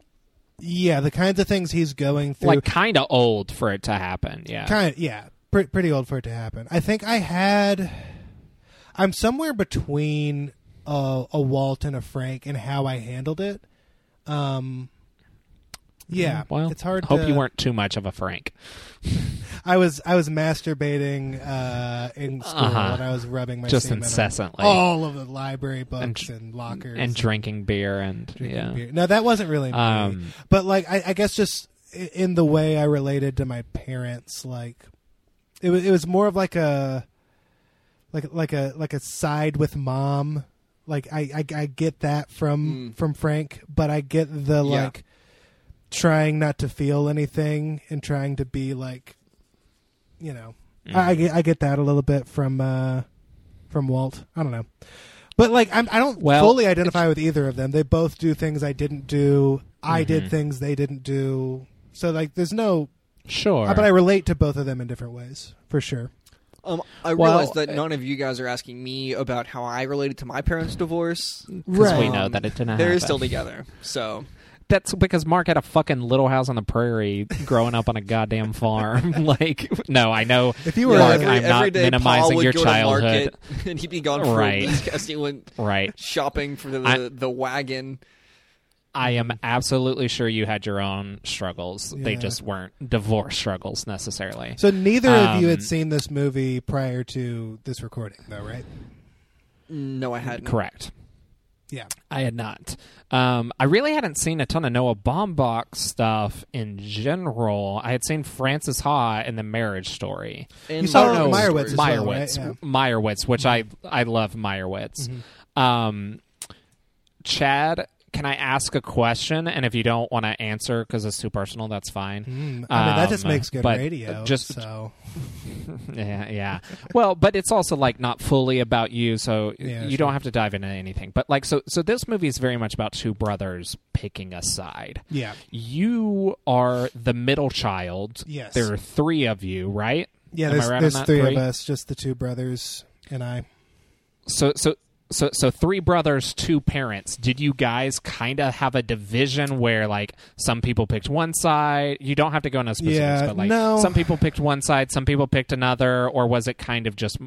yeah, the kinds of things he's going through, like kind of old for it to happen. Yeah. Kind of, yeah. Pr- pretty old for it to happen. I think I had, I'm somewhere between a, a Walt and a Frank and how I handled it. Um, yeah. Well, it's hard. I hope to... you weren't too much of a Frank. I was I was masturbating uh, in school uh-huh. and I was rubbing my just semen incessantly on all of the library books and, and lockers and drinking beer and drinking yeah. Beer. No, that wasn't really me. Um, but like I, I guess just in the way I related to my parents, like it was it was more of like a like like a like a side with mom. Like I I, I get that from mm. from Frank, but I get the yeah. like trying not to feel anything and trying to be like. You know, mm. I, I get I get that a little bit from uh, from Walt. I don't know, but like I'm, I don't well, fully identify with either of them. They both do things I didn't do. Mm-hmm. I did things they didn't do. So like, there's no sure, but I relate to both of them in different ways for sure. Um, I well, realize that none of you guys are asking me about how I related to my parents' divorce because right. we know that it didn't. Um, they're still together, so. That's because Mark had a fucking little house on the prairie growing up on a goddamn farm. Like, no, I know, if you were Mark, every, I'm not minimizing your childhood. And he'd be gone for right. weeks because he went right. shopping for the, the, I, the wagon. I am absolutely sure you had your own struggles. Yeah. They just weren't divorce struggles necessarily. So neither um, of you had seen this movie prior to this recording, though, right? No, I hadn't. Correct. Yeah, I had not. Um, I really hadn't seen a ton of Noah Baumbach stuff in general. I had seen Francis Ha in The Marriage Story. And you saw no, Meyerowitz, Meyerowitz, well, right? yeah. Meyerowitz, which I I love Meyerowitz. Mm-hmm. Um, Chad, can I ask a question? And if you don't want to answer because it's too personal, that's fine. Mm, I mean, um, that just makes good radio. Just so. yeah, yeah. Well, but it's also like not fully about you, so yeah, you sure. don't have to dive into anything. But like, so, so this movie is very much about two brothers picking a side. Yeah, you are the middle child. Yes, there are three of you, right? Yeah, Am there's, I right there's on that? three, three of us, just the two brothers and I. So, so. So so three brothers, two parents. Did you guys kind of have a division where, like, some people picked one side? You don't have to go into specifics, yeah, but, like, no. some people picked one side, some people picked another, or was it kind of just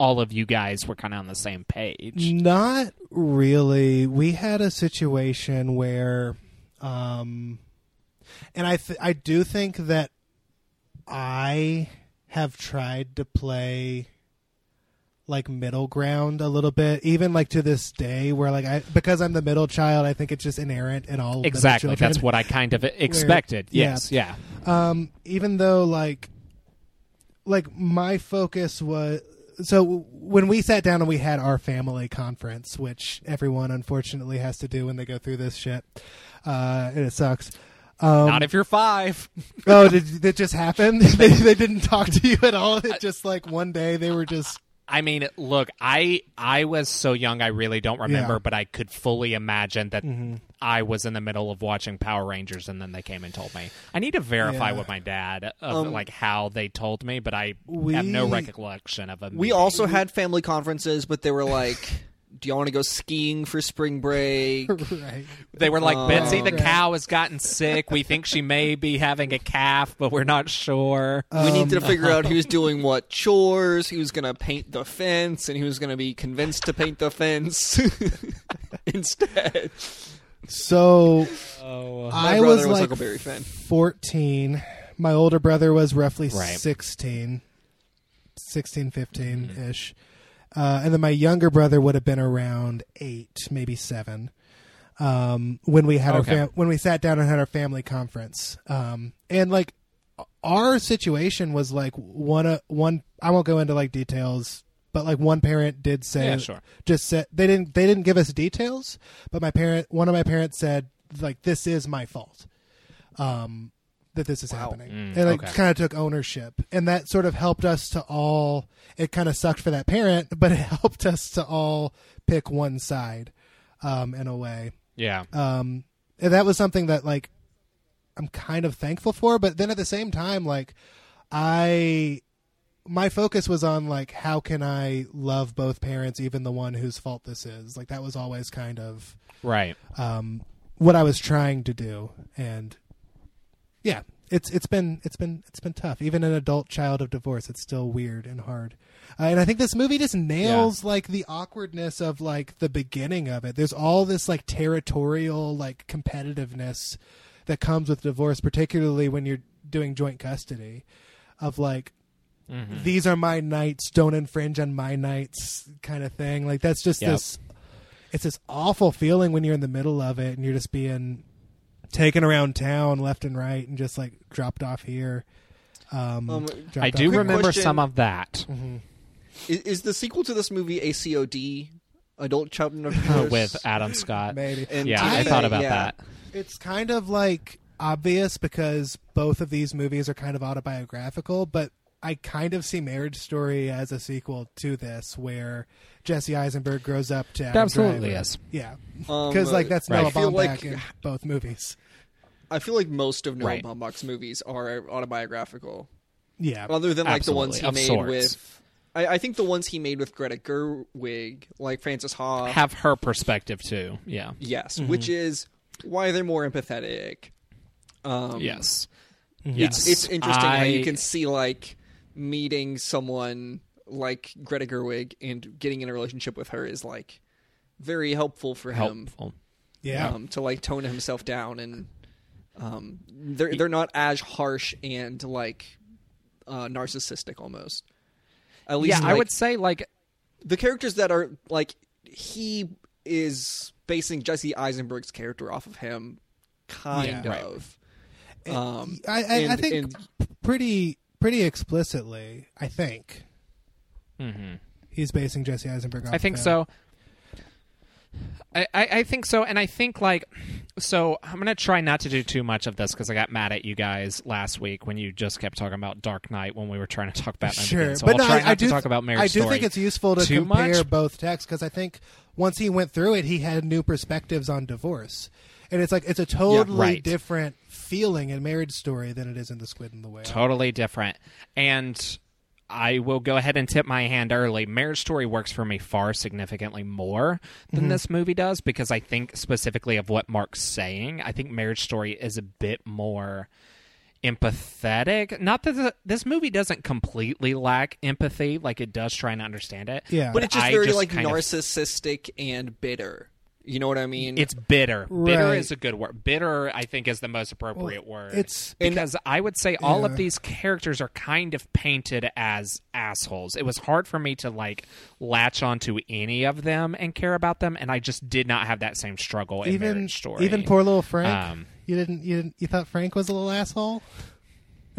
all of you guys were kind of on the same page? Not really. We had a situation where, um, and I th- I do think that I have tried to play... like middle ground a little bit, even like to this day where like I, because I'm the middle child, I think it's just inherent in all of the children. Exactly. That's what I kind of expected. Where, yes. Yeah. yeah. Um, even though like, like my focus was, so when we sat down and we had our family conference, which everyone unfortunately has to do when they go through this shit, uh, and it sucks. Um, Not if you're five. Oh, did that just happen? they, they didn't talk to you at all. It just like one day they were just. I mean, look, I I was so young, I really don't remember, yeah. but I could fully imagine that mm-hmm. I was in the middle of watching Power Rangers, and then they came and told me. I need to verify yeah. with my dad of um, like how they told me, but I we, have no recollection of them. We also had family conferences, but they were like, do y'all want to go skiing for spring break? Right. They were like, uh, Betsy the right. cow has gotten sick. We think she may be having a calf, but we're not sure. Um, we need to figure out who's doing what chores, who's going to paint the fence, and who's going to be convinced to paint the fence instead. So oh. I was, was like fourteen. My older brother was roughly right. sixteen, sixteen, fifteen-ish. Mm-hmm. Uh, and then my younger brother would have been around eight, maybe seven, um, when we had okay. our fam- when we sat down and had our family conference. Um, and like our situation was like one uh, one. I won't go into like details, but like one parent did say, yeah, sure. just said they didn't they didn't give us details. But my parent, one of my parents said, like, this is my fault. Um, that this is wow. happening mm, and like okay. kind of took ownership, and that sort of helped us to all, it kind of sucked for that parent, but it helped us to all pick one side, um, in a way. Yeah. Um, and that was something that like, I'm kind of thankful for, but then at the same time, like I, my focus was on like, how can I love both parents, even the one whose fault this is? Like that was always kind of right. Um, what I was trying to do. And, yeah, it's it's been it's been it's been tough. Even an adult child of divorce, it's still weird and hard. Uh, and I think this movie just nails yeah. like the awkwardness of like the beginning of it. There's all this like territorial like competitiveness that comes with divorce, particularly when you're doing joint custody. Of like, mm-hmm. these are my nights, don't infringe on my nights, kind of thing. Like that's just yep. this. It's this awful feeling when you're in the middle of it and you're just being taken around town left and right and just like dropped off here. Um, um, dropped I do off. remember question. some of that. Mm-hmm. Is, is the sequel to this movie a C O D? Adult Children of Divorce? With Adam Scott. Maybe. And yeah, I, I thought about yeah. that. It's kind of like obvious because both of these movies are kind of autobiographical, but I kind of see Marriage Story as a sequel to this, where Jesse Eisenberg grows up to Adam absolutely Driver. Is yeah, because um, like that's right. Noah Baumbach like, in both movies. I feel like most of Noah right. Baumbach's movies are autobiographical. Yeah, other than like absolutely. the ones he of made sorts. with, I, I think the ones he made with Greta Gerwig, like Francis Ha, have her perspective too. Yeah, yes, mm-hmm. which is why they're more empathetic. Um, yes, yes, it's, it's interesting I... how you can see like. Meeting someone like Greta Gerwig and getting in a relationship with her is like very helpful for him. Helpful. Yeah, um, to like tone himself down, and um, they're they're not as harsh and like uh, narcissistic almost. At least, yeah, like, I would say like the characters that are like he is basing Jesse Eisenberg's character off of him, kind yeah, of. Right. Um, I, I, and, I think and, pretty. Pretty explicitly, I think. Mm-hmm. He's basing Jesse Eisenberg off I think of so. I, I, I think so, and I think, like, so I'm going to try not to do too much of this because I got mad at you guys last week when you just kept talking about Dark Knight when we were trying to talk Batman. Sure, again. So but I'll no, try not I do, to talk about Marriage I do Story think it's useful to compare much? both texts because I think once he went through it, he had new perspectives on divorce. And it's like, it's a totally yeah, right. different feeling in Marriage Story than it is in The Squid and the Whale. Totally different. And I will go ahead and tip my hand early. Marriage Story works for me far significantly more than mm-hmm. this movie does because I think specifically of what Mark's saying. I think Marriage Story is a bit more empathetic. Not that the, this movie doesn't completely lack empathy. Like, it does try and understand it. Yeah. But it's just I very, just like, narcissistic of, and bitter. You know what I mean? It's bitter. Right. Bitter is a good word. Bitter, I think, is the most appropriate well, word. It's because and, I would say all yeah. of these characters are kind of painted as assholes. It was hard for me to like latch onto any of them and care about them, and I just did not have that same struggle in even, Marriage Story. Even poor little Frank. Um, you didn't. You didn't. You thought Frank was a little asshole?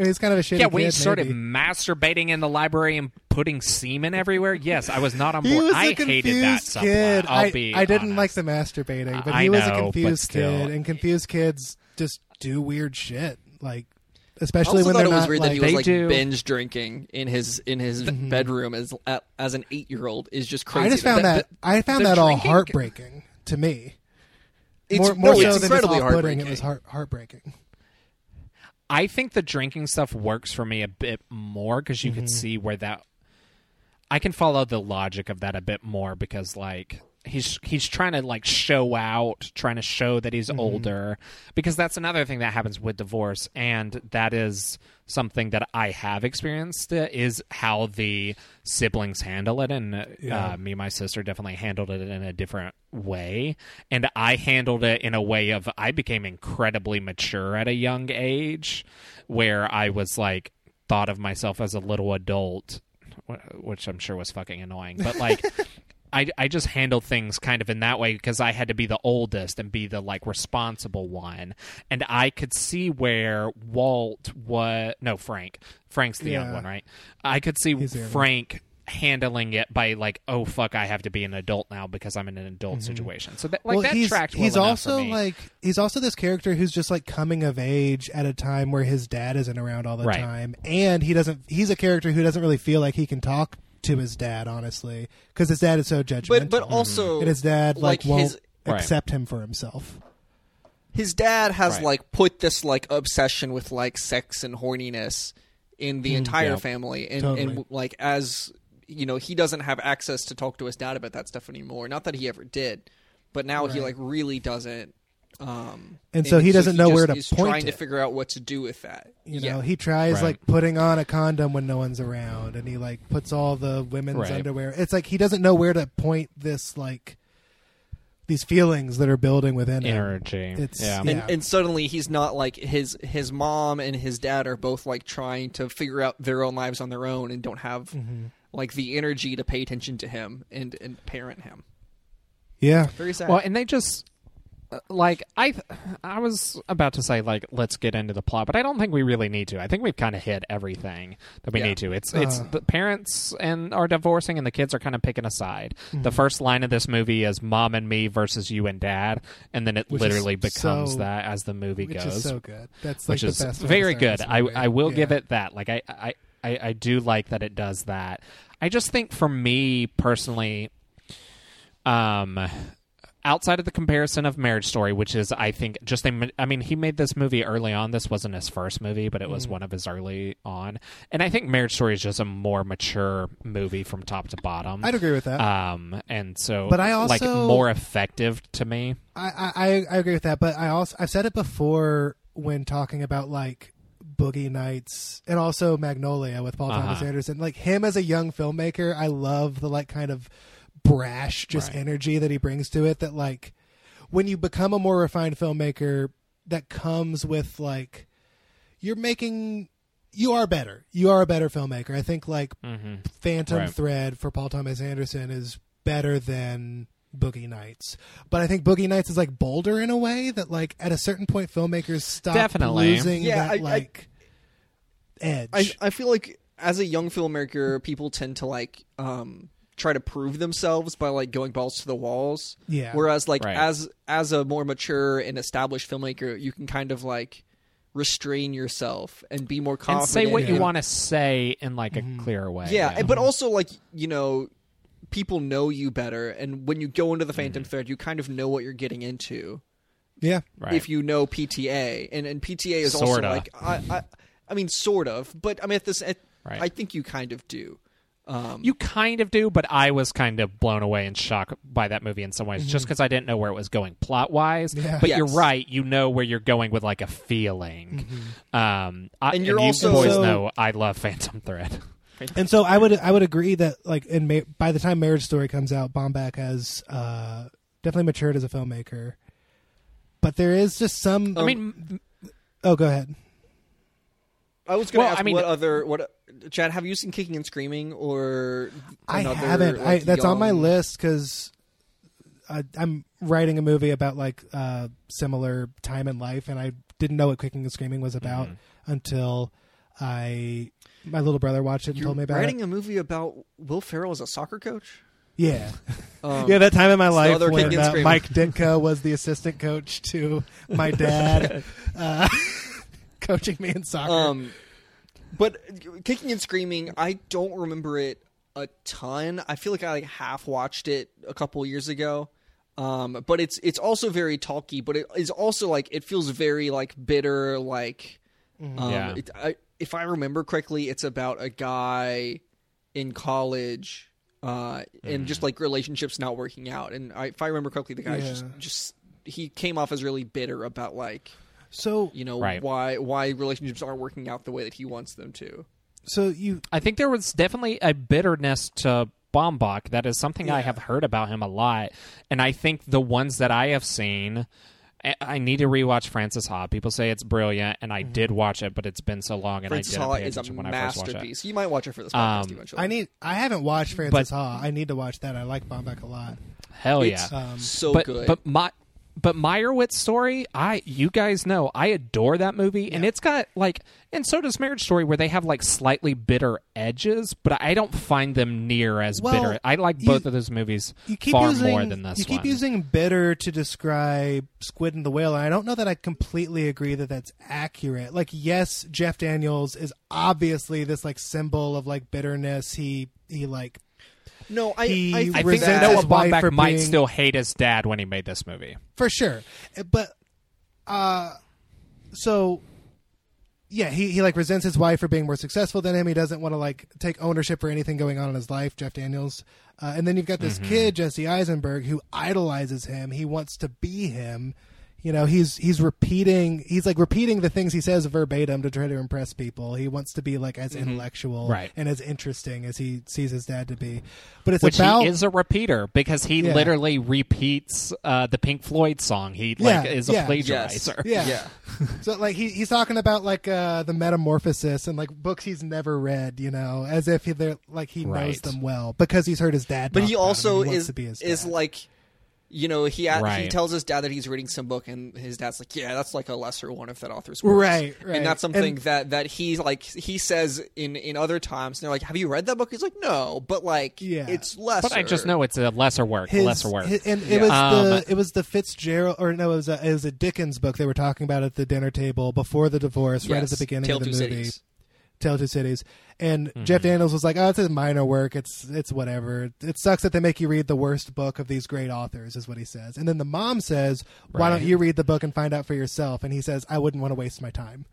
He was kind of a shitty yeah, kid. Yeah, when he started maybe. masturbating in the library and putting semen everywhere, yes, I was not on board. He was I a confused hated that kid. I'll I, be I didn't honest. like the masturbating, but I he was know, a confused kid, and confused kids just do weird shit, like especially when they're not. I also thought it was weird like, that he was like do. binge drinking in his in his mm-hmm. bedroom as as an eight year old is just crazy. I just found that, that I found that all heartbreaking to me. It's, more more no, so it's than incredibly heartbreaking. It was heart, heartbreaking. I think the drinking stuff works for me a bit more because you mm-hmm. can see where that. I can follow the logic of that a bit more because, like, he's he's trying to like show out, trying to show that he's mm-hmm. older. Because that's another thing that happens with divorce, and that is something that I have experienced uh, is how the siblings handle it, and uh, yeah. uh, me and my sister definitely handled it in a different way, and I handled it in a way of I became incredibly mature at a young age where I was like thought of myself as a little adult, which I'm sure was fucking annoying, but like I, I just handled things kind of in that way because I had to be the oldest and be the, like, responsible one. And I could see where Walt was... No, Frank. Frank's the yeah. young one, right? I could see Frank handling it by, like, oh, fuck, I have to be an adult now because I'm in an adult mm-hmm. situation. So, that, like, well, that he's, tracked well he's enough also, for me. Like, he's also this character who's just, like, coming of age at a time where his dad isn't around all the right. time. And he doesn't... He's a character who doesn't really feel like he can talk to his dad, honestly, because his dad is so judgmental. But, but also... And his dad, like, like won't his, accept right. him for himself. His dad has, right. like, put this, like, obsession with, like, sex and horniness in the mm, entire yeah. family. And, totally. and, like, as, you know, he doesn't have access to talk to his dad about that stuff anymore. Not that he ever did, but now right. he, like, really doesn't. Um, and, and so he doesn't so he know just, where to he's point trying it. to figure out what to do with that. You yeah. know, he tries right. like putting on a condom when no one's around, and he like puts all the women's right. underwear. It's like he doesn't know where to point this like these feelings that are building within energy. him. It's, yeah. yeah. And, and suddenly he's not like his his mom and his dad are both like trying to figure out their own lives on their own and don't have mm-hmm. like the energy to pay attention to him and, and parent him. Yeah, it's very sad. Well, and they just. Like, I I was about to say, like, let's get into the plot, but I don't think we really need to. I think we've kind of hit everything that we yeah. need to. It's uh, it's the parents and are divorcing, and the kids are kind of picking a side. Mm-hmm. The first line of this movie is Mom and Me versus You and Dad, and then it which literally becomes so, that as the movie which goes. Which is so good. That's, like, which the is best very good. I, I will yeah. give it that. Like, I, I, I, I do like that it does that. I just think, for me, personally... um. Outside of the comparison of Marriage Story, which is, I think, just... a, I mean, he made this movie early on. This wasn't his first movie, but it was mm. one of his early on. And I think Marriage Story is just a more mature movie from top to bottom. I'd agree with that. Um, and so, but I also, like, more effective to me. I, I, I agree with that, but I also, I've said it before when talking about, like, Boogie Nights and also Magnolia with Paul uh-huh. Thomas Anderson. Like, him as a young filmmaker, I love the, like, kind of... brash just right. energy that he brings to it, that like when you become a more refined filmmaker that comes with like you're making you are better you are a better filmmaker. I think like mm-hmm. Phantom right. Thread for Paul Thomas Anderson is better than Boogie Nights, but I think Boogie Nights is like bolder in a way that like at a certain point filmmakers stop Definitely. losing yeah, that I, like I, edge. I, I feel like as a young filmmaker people tend to like um try to prove themselves by like going balls to the walls, yeah whereas like right. as as a more mature and established filmmaker you can kind of like restrain yourself and be more confident and say what and, you want to say in like a mm, clearer way. yeah, yeah but also like, you know, people know you better, and when you go into the Phantom mm-hmm. Thread you kind of know what you're getting into. Yeah right. If you know P T A and and P T A is sorta. also like I, I I mean sort of but I mean at this at, right. I think you kind of do. Um, you kind of do, but I was kind of blown away and shocked by that movie in some ways, mm-hmm. just because I didn't know where it was going plot-wise. Yeah. But yes. you're right; you know where you're going with like a feeling. Mm-hmm. Um, I, and you're and also you boys so, know I love Phantom Thread, and so I would I would agree that like in Ma- by the time Marriage Story comes out, Baumbach has uh, definitely matured as a filmmaker. But there is just some. I um, mean, oh, go ahead. I was going to well, ask I mean, what other what. Chad, have you seen Kicking and Screaming or another? I haven't. Like, I, that's young... on my list because I'm writing a movie about like uh, similar time in life, and I didn't know what Kicking and Screaming was about mm-hmm. until I my little brother watched it and You're told me about writing it. Writing a movie about Will Ferrell as a soccer coach? Yeah. Um, yeah, that time in my life when uh, Mike Ditka was the assistant coach to my dad uh, coaching me in soccer. Um, but Kicking and Screaming, I don't remember it a ton. I feel like I like, half watched it a couple years ago. Um, but it's it's also very talky, but it is also like it feels very like bitter. Like mm-hmm. um, yeah. it, I, if I remember correctly, it's about a guy in college – Uh, and mm. just like relationships not working out, and I, if I remember correctly, the guy's yeah. just, just he came off as really bitter about like, so you know right. why why relationships aren't working out the way that he wants them to. So you, I think there was definitely a bitterness to Baumbach. That is something yeah. I have heard about him a lot, and I think the ones that I have seen. I need to rewatch Francis Ha. People say it's brilliant, and I did watch it, but it's been so long, and Francis I didn't pay attention when I first watched it. Francis Ha is a masterpiece. You might watch it for this podcast um, eventually. I need. I haven't watched Francis but, Ha. I need to watch that. I like Baumbach a lot. Hell yeah, it's, um, so but, good. But my, but Meyerowitz Story, I you guys know I adore that movie, yeah. and it's got like, and so does Marriage Story, where they have like slightly bitter edges, but I don't find them near as well, bitter. I like both you, of those movies far using, more than this. You keep one. using bitter to describe Squid and the Whale, and I don't know that I completely agree that that's accurate. Like, yes, Jeff Daniels is obviously this like symbol of like bitterness. He he like no, I he I, I think that Noah Baumbach might being, still hate his dad when he made this movie for sure. But uh, so. Yeah, he, he like resents his wife for being more successful than him. He doesn't want to like take ownership for anything going on in his life, Jeff Daniels. Uh, and then you've got this mm-hmm. kid, Jesse Eisenberg, who idolizes him. He wants to be him. You know, he's he's repeating he's like repeating the things he says verbatim to try to impress people. He wants to be like as mm-hmm. intellectual right. and as interesting as he sees his dad to be. But it's Which about he is a repeater because he yeah. literally repeats uh, the Pink Floyd song. He like yeah. is a yeah. plagiarizer. Yes. Yeah. yeah. So like he he's talking about like uh, the Metamorphosis and like books he's never read, you know, as if he they're like he right. knows them well because he's heard his dad. But he also he is is like You know, he at, right. he tells his dad that he's reading some book, and his dad's like, "Yeah, that's like a lesser one of that author's works." Right, right. And that's something and, that that he like he says in, in other times. And they're like, "Have you read that book?" He's like, "No, but like, yeah. it's lesser." But I just know it's a lesser work, his, lesser work. His, and yeah. it was um, the it was the Fitzgerald, or no, it was a, it was a Dickens book they were talking about at the dinner table before the divorce, yes, right at the beginning Tale of the Two movie. Cities. Tale of Two Cities. And mm-hmm. Jeff Daniels was like, "Oh, it's a minor work. It's it's whatever. It sucks that they make you read the worst book of these great authors," is what he says. And then the mom says, "Why right. don't you read the book and find out for yourself?" And he says, "I wouldn't want to waste my time."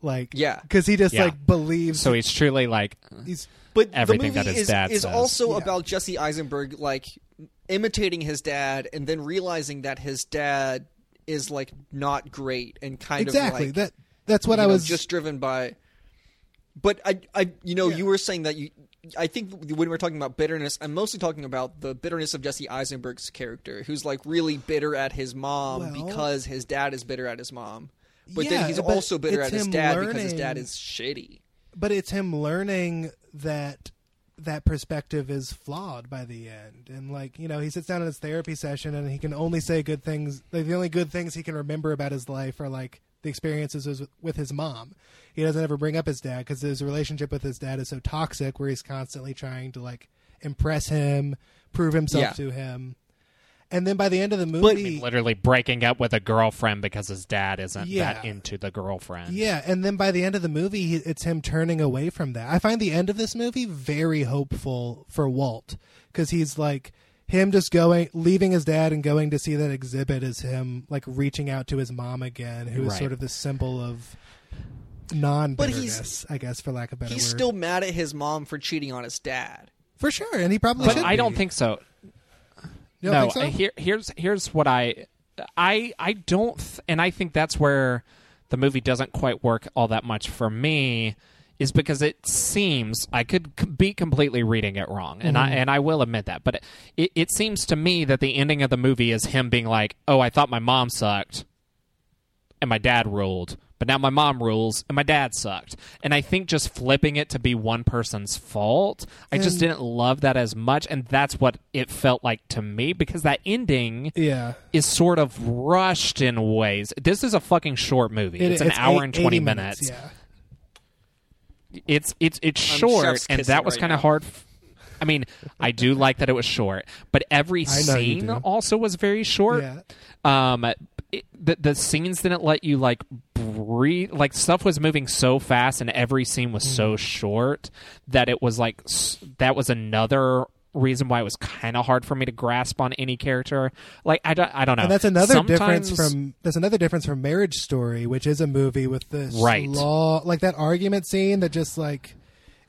Like, yeah, because he just yeah. like believes. So he's truly like he's, but everything the movie that his dad is, says. Is also yeah. about Jesse Eisenberg like imitating his dad and then realizing that his dad is like not great and kind exactly. of exactly like, that. That's what I know, was just driven by. But I, I, you know, yeah. you were saying that you. I think when we were talking about bitterness, I'm mostly talking about the bitterness of Jesse Eisenberg's character, who's like really bitter at his mom well, because his dad is bitter at his mom. But yeah, then he's but also bitter at his dad learning, because his dad is shitty. But it's him learning that that perspective is flawed by the end, and like you know, he sits down in his therapy session and he can only say good things. Like the only good things he can remember about his life are like. The experiences with his mom. He doesn't ever bring up his dad because his relationship with his dad is so toxic where he's constantly trying to like impress him, prove himself yeah. to him. And then by the end of the movie... But, I mean, literally breaking up with a girlfriend because his dad isn't yeah. that into the girlfriend. Yeah, and then by the end of the movie, it's him turning away from that. I find the end of this movie very hopeful for Walt because he's like... Him just going, leaving his dad and going to see that exhibit is him, like, reaching out to his mom again, who right. is sort of the symbol of non-bitterness, I guess, for lack of a better he's word. He's still mad at his mom for cheating on his dad. For sure, and he probably but should I be. Don't think so. You don't no, think so? Here, here's, here's what I... I, I don't... Th- and I think that's where the movie doesn't quite work all that much for me... is because it seems, I could be completely reading it wrong, and mm-hmm. I and I will admit that, but it, it seems to me that the ending of the movie is him being like, "Oh, I thought my mom sucked, and my dad ruled, but now my mom rules, and my dad sucked." And I think just flipping it to be one person's fault, and I just didn't love that as much, and that's what it felt like to me, because that ending yeah. is sort of rushed in ways. This is a fucking short movie. It, it's, it's an hour eight, and twenty minutes. minutes yeah. It's it's it's short, and that was right kind of hard. F- I mean, I do like that it was short, but every scene also was very short. Yeah. Um, it, the the scenes didn't let you like breathe. Like stuff was moving so fast, and every scene was mm. so short that it was like that was another reason why it was kind of hard for me to grasp on any character. Like I don't, I don't know. And that's another Sometimes, difference from that's another difference from Marriage Story, which is a movie with the right. slow, like that argument scene that just like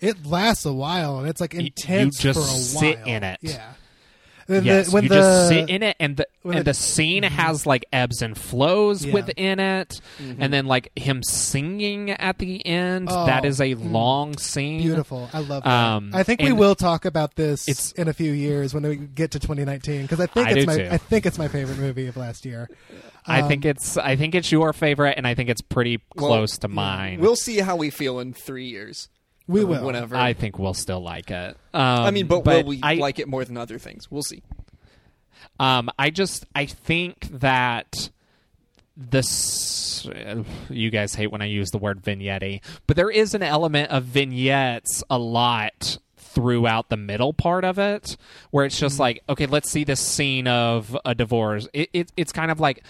it lasts a while and it's like intense. You just for a while. Sit in it, yeah. The, yes, the, when you the, just sit in it, and the and the, the scene mm-hmm. has like ebbs and flows yeah. within it, mm-hmm. and then like him singing at the end. Oh, that is a mm, long scene. Beautiful, I love that. Um, I think we will talk about this in a few years when we get to twenty nineteen because I think I it's my too. I think it's my favorite movie of last year. Um, I think it's I think it's your favorite, and I think it's pretty close well, to mine. We'll see how we feel in three years. We will. Whenever. I think we'll still like it. Um, I mean, but, but will we I, like it more than other things? We'll see. Um, I just, I think that this, you guys hate when I use the word vignette-y, but there is an element of vignettes a lot throughout the middle part of it where it's just like, okay, let's see this scene of a divorce. It, it, it's kind of like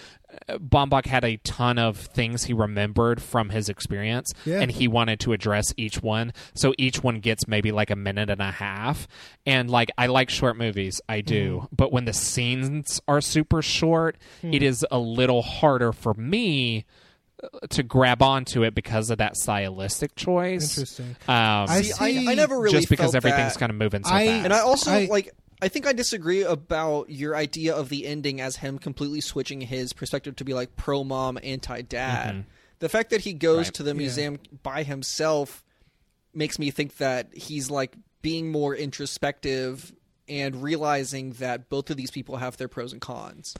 Baumbach had a ton of things he remembered from his experience, yeah. and he wanted to address each one. So each one gets maybe like a minute and a half. And like, I like short movies, I do. Mm. But when the scenes are super short, mm. it is a little harder for me to grab onto it because of that stylistic choice. Interesting. Um, I, see, I, I never really just because felt everything's that. Kind of moving so I, fast. And I also I, like. I think I disagree about your idea of the ending as him completely switching his perspective to be like pro-mom, anti-dad. Mm-hmm. The fact that he goes right. to the museum yeah. by himself makes me think that he's like being more introspective and realizing that both of these people have their pros and cons.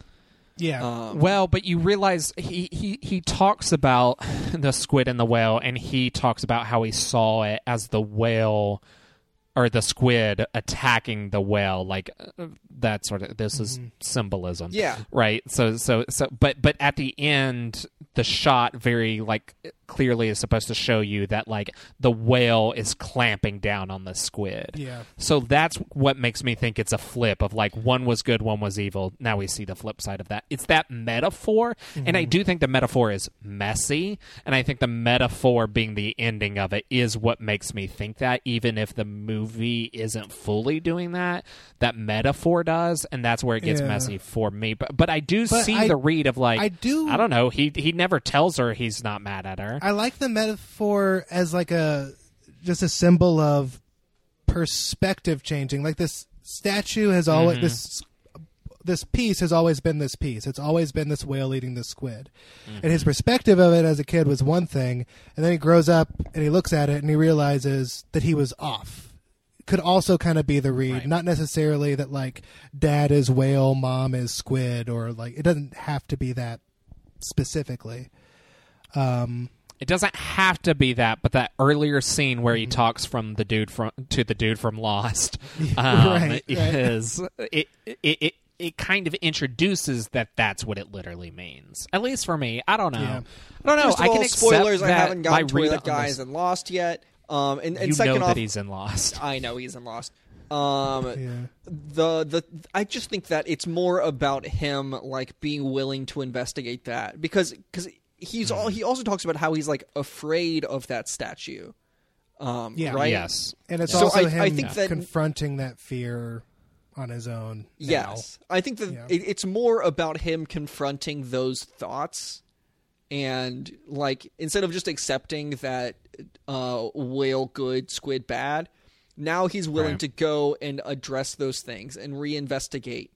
Yeah. Um, well, but you realize he, he, he talks about the squid and the whale, and he talks about how he saw it as the whale or the squid attacking the whale, like uh, that sort of, this is mm-hmm. symbolism. Yeah. Right. So, so, so, but, but at the end, the shot very like clearly is supposed to show you that like the whale is clamping down on the squid. Yeah. So that's what makes me think it's a flip of like, one was good, one was evil. Now we see the flip side of that. It's that metaphor. Mm-hmm. And I do think the metaphor is messy. And I think the metaphor being the ending of it is what makes me think that, even if the movie movie isn't fully doing that, that metaphor does, and that's where it gets yeah. messy for me. But but I do but see I, the read of like I do. I don't know. He he never tells her he's not mad at her. I like the metaphor as like a just a symbol of perspective changing. Like this statue has always mm-hmm. this this piece has always been this piece. It's always been this whale eating this squid, mm-hmm. and his perspective of it as a kid was one thing, and then he grows up and he looks at it and he realizes that he was off. Could also kind of be the read, right. Not necessarily that like dad is whale, mom is squid, or like it doesn't have to be that specifically. Um, it doesn't have to be that, but that earlier scene where he talks from the dude from to the dude from Lost um, right, is right. it it. it It kind of introduces that that's what it literally means. At least for me, I don't know. Yeah. I don't know. First of all, I can accept spoilers. That I haven't gotten Toilet Guys and Lost yet. Um, and, and you second know that off, he's in Lost. I know he's in Lost. Um, yeah. The the I just think that it's more about him like being willing to investigate that because because he's mm. all he also talks about how he's like afraid of that statue. Um, yeah. Right. Yes. And it's yeah. also so I, him I think that, confronting that fear. On his own. Now. Yes. I think that yeah. it, it's more about him confronting those thoughts and like, instead of just accepting that uh, whale good, squid bad, now he's willing right. to go and address those things and reinvestigate.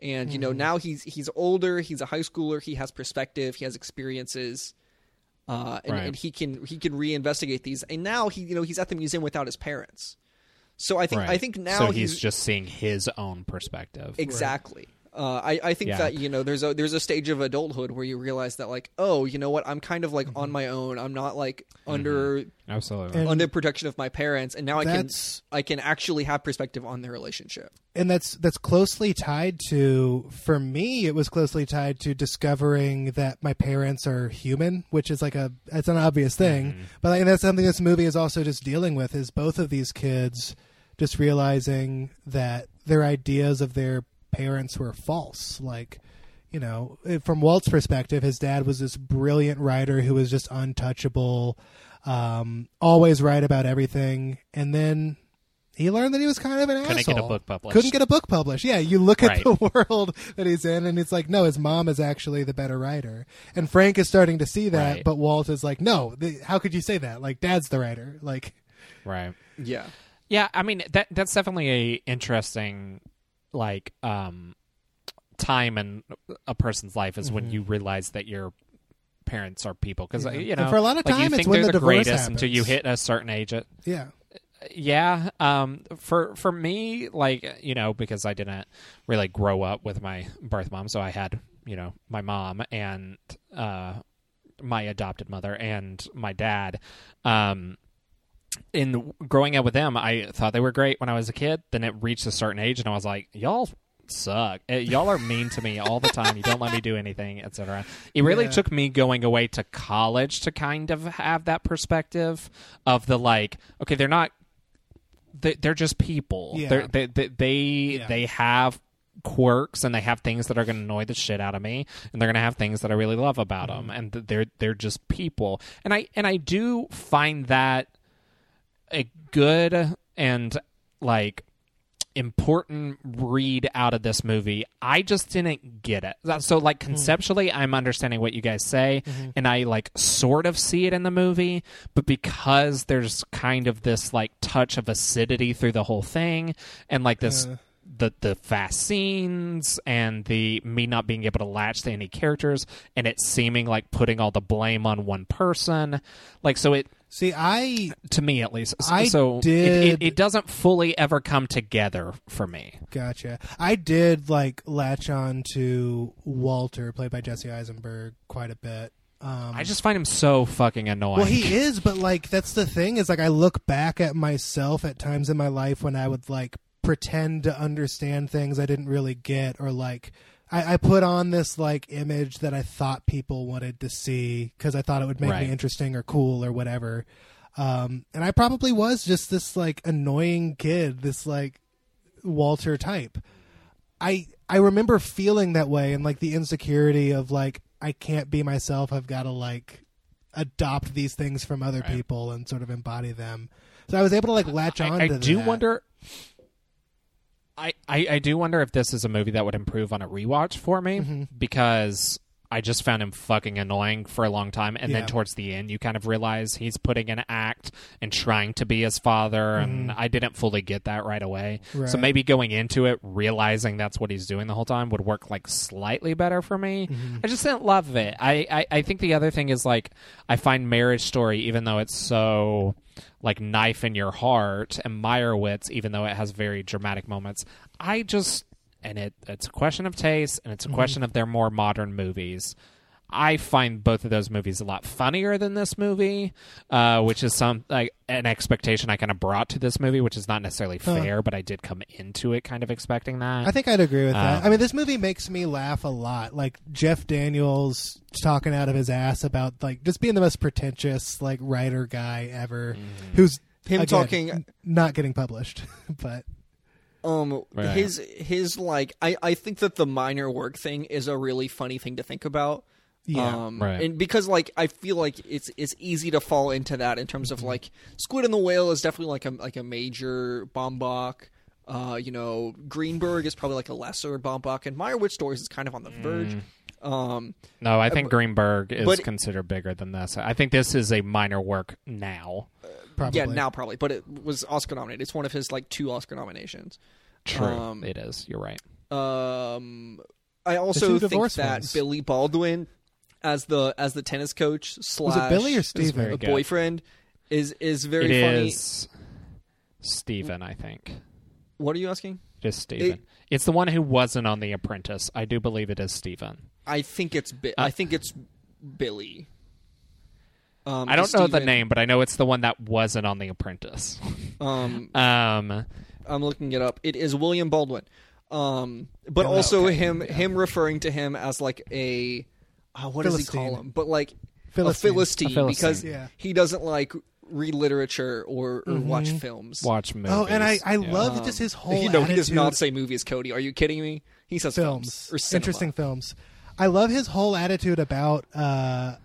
And, mm. you know, now he's, he's older, he's a high schooler, he has perspective, he has experiences uh, and, right. and he can, he can reinvestigate these. And now he, you know, he's at the museum without his parents. So I think right. I think now so he's, he's just seeing his own perspective. Exactly. Uh, I, I think yeah. that, you know, there's a there's a stage of adulthood where you realize that, like, oh, you know what? I'm kind of, like, mm-hmm. on my own. I'm not, like, mm-hmm. under Absolutely. under the protection of my parents. And now I can I can actually have perspective on the relationship. And that's that's closely tied to, for me, it was closely tied to discovering that my parents are human, which is, like, a it's an obvious thing. Mm-hmm. But like, that's something this movie is also just dealing with, is both of these kids just realizing that their ideas of their parents were false. Like, you know, from Walt's perspective, his dad was this brilliant writer who was just untouchable, um, always right about everything. And then he learned that he was kind of an Couldn't asshole. Couldn't get a book published. Couldn't get a book published. Yeah, you look at right. the world that he's in, and it's like, no, his mom is actually the better writer. And Frank is starting to see that, right. but Walt is like, no, th- how could you say that? Like, dad's the writer. Like, right. Yeah. Yeah, I mean, that that's definitely a interesting... like um time in a person's life is mm-hmm. when you realize that your parents are people, because yeah. you know, and for a lot of like, time you think it's they're the, the greatest happens. Until you hit a certain age. It, yeah yeah um for for me, like, you know, because I didn't really grow up with my birth mom, so I had, you know, my mom and uh my adopted mother and my dad. um In growing up with them, I thought they were great when I was a kid. Then it reached a certain age, and I was like, y'all suck. Y'all are mean to me all the time. You don't let me do anything, et cetera. It really yeah. took me going away to college to kind of have that perspective of the, like, okay, they're not... They're just people. Yeah. They're, they they they, yeah. they have... quirks, and they have things that are going to annoy the shit out of me, and they're going to have things that I really love about mm-hmm. them, and they're they're just people. And I and I do find that a good and like important read out of this movie. I just didn't get it. So like conceptually, mm. I'm understanding what you guys say, mm-hmm. and I like sort of see it in the movie, but because there's kind of this like touch of acidity through the whole thing, and like this. Uh. the the fast scenes and the me not being able to latch to any characters, and it seeming like putting all the blame on one person, like, so it see I to me at least I so did it, it, it doesn't fully ever come together for me. Gotcha. I did like latch on to Walter, played by Jesse Eisenberg, quite a bit. Um, I just find him so fucking annoying. Well, he is, but like that's the thing, is like I look back at myself at times in my life when I would like pretend to understand things I didn't really get, or like I, I put on this like image that I thought people wanted to see because I thought it would make right. me interesting or cool or whatever. Um, and I probably was just this like annoying kid, this like Walter type. I I remember feeling that way, and like the insecurity of like, I can't be myself. I've got to like adopt these things from other right. people and sort of embody them. So I was able to like latch on to that. I do wonder... I, I, I do wonder if this is a movie that would improve on a rewatch for me, mm-hmm. because I just found him fucking annoying for a long time. And yeah. then towards the end, you kind of realize he's putting in an act and trying to be his father. Mm. And I didn't fully get that right away. Right. So maybe going into it, realizing that's what he's doing the whole time would work like slightly better for me. Mm-hmm. I just didn't love it. I, I, I think the other thing is like, I find Marriage Story, even though it's so... like knife in your heart, and Meyerowitz, even though it has very dramatic moments, I just and it it's a question of taste, and it's a mm-hmm. question of their more modern movies. I find both of those movies a lot funnier than this movie, uh, which is some like an expectation I kind of brought to this movie, which is not necessarily fair, uh, but I did come into it kind of expecting that. I think I'd agree with uh, that. I mean, this movie makes me laugh a lot. Like Jeff Daniels talking out of his ass about like just being the most pretentious like writer guy ever, mm-hmm. who's him again, talking not getting published, but. Um, right. his his like I I think that the minor work thing is a really funny thing to think about. Yeah, um, right. And because like I feel like it's it's easy to fall into that in terms of like Squid and the Whale is definitely like a like a major Baumbach. Uh, you know, Greenberg is probably like a lesser Baumbach, and Meyerowitz Stories is kind of on the verge. Mm. Um, no, I think uh, Greenberg is but, considered bigger than this. I think this is a minor work now. Uh, probably. Yeah, now probably, but it was Oscar nominated. It's one of his like two Oscar nominations. True, um, it is. You're right. Um, I also think that ones. Billy Baldwin. As the as the tennis coach slash was it Billy or Steven? A boyfriend is is very it funny. Is Steven, I think. What are you asking? It is Stephen. It, it's the one who wasn't on The Apprentice. I do believe it is Stephen. I think it's Bi- uh, I think it's Billy. Um, I don't know Stephen. the name, but I know it's the one that wasn't on The Apprentice. um, um, I'm looking it up. It is William Baldwin. Um, but oh, also okay. him yeah. him referring to him as like a uh, what Philistine. does he call him? But like Philistine. a Philistine, a Philistine. because yeah. he doesn't like. read literature or, or mm-hmm. watch films. Watch movies. Oh, and I, I yeah. love um, just his whole you know, attitude. He does not say movies, Cody. Are you kidding me? He says films. films or Interesting films. I love his whole attitude about uh,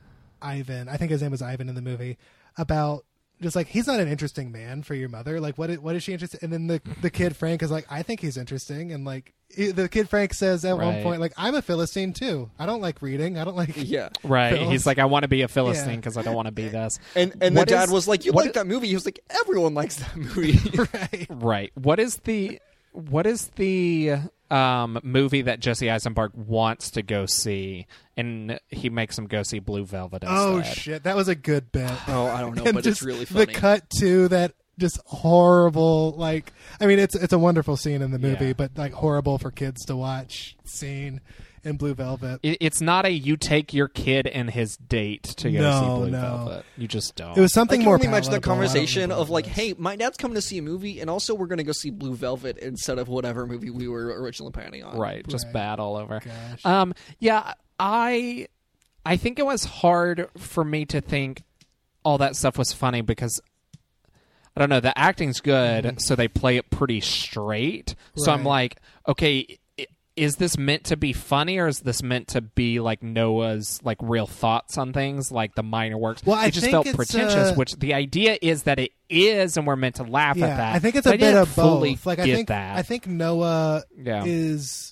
Ivan. I think his name was Ivan in the movie. About just like, he's not an interesting man for your mother. Like, what is, what is she interested in? And then the, the kid Frank is like, I think he's interesting. And like, the kid Frank says at right. one point, like, I'm a Philistine too. I don't like reading. I don't like yeah. Right. Films. He's like, I want to be a Philistine because yeah. I don't want to be this. And and what the dad is, was like, you like that movie? He was like, everyone likes that movie. right. Right. What is the what is the um, movie that Jesse Eisenberg wants to go see? And he makes him go see Blue Velvet instead. Oh shit, that was a good bet. Oh, I don't know, but it's really funny. The cut to that. Just horrible, like, I mean, it's it's a wonderful scene in the movie, yeah. but like horrible for kids to watch scene in Blue Velvet. It, it's not a you take your kid and his date to go no, see Blue no. Velvet. You just don't. It was something like, more. I can only imagine the conversation of like, hey, my dad's coming to see a movie, and also we're going to go see Blue Velvet instead of whatever movie we were originally planning on. Right, just right. bad all over. Gosh. Um, yeah, I I think it was hard for me to think all that stuff was funny because. I don't know. The acting's good, mm. so they play it pretty straight. Right. So I'm like, okay, is this meant to be funny, or is this meant to be like Noah's like real thoughts on things, like the minor works? Well, I it just think felt it's pretentious. Uh... Which the idea is that it is, and we're meant to laugh yeah, at that. I think it's a I bit of both. Like I think that. I think Noah yeah. is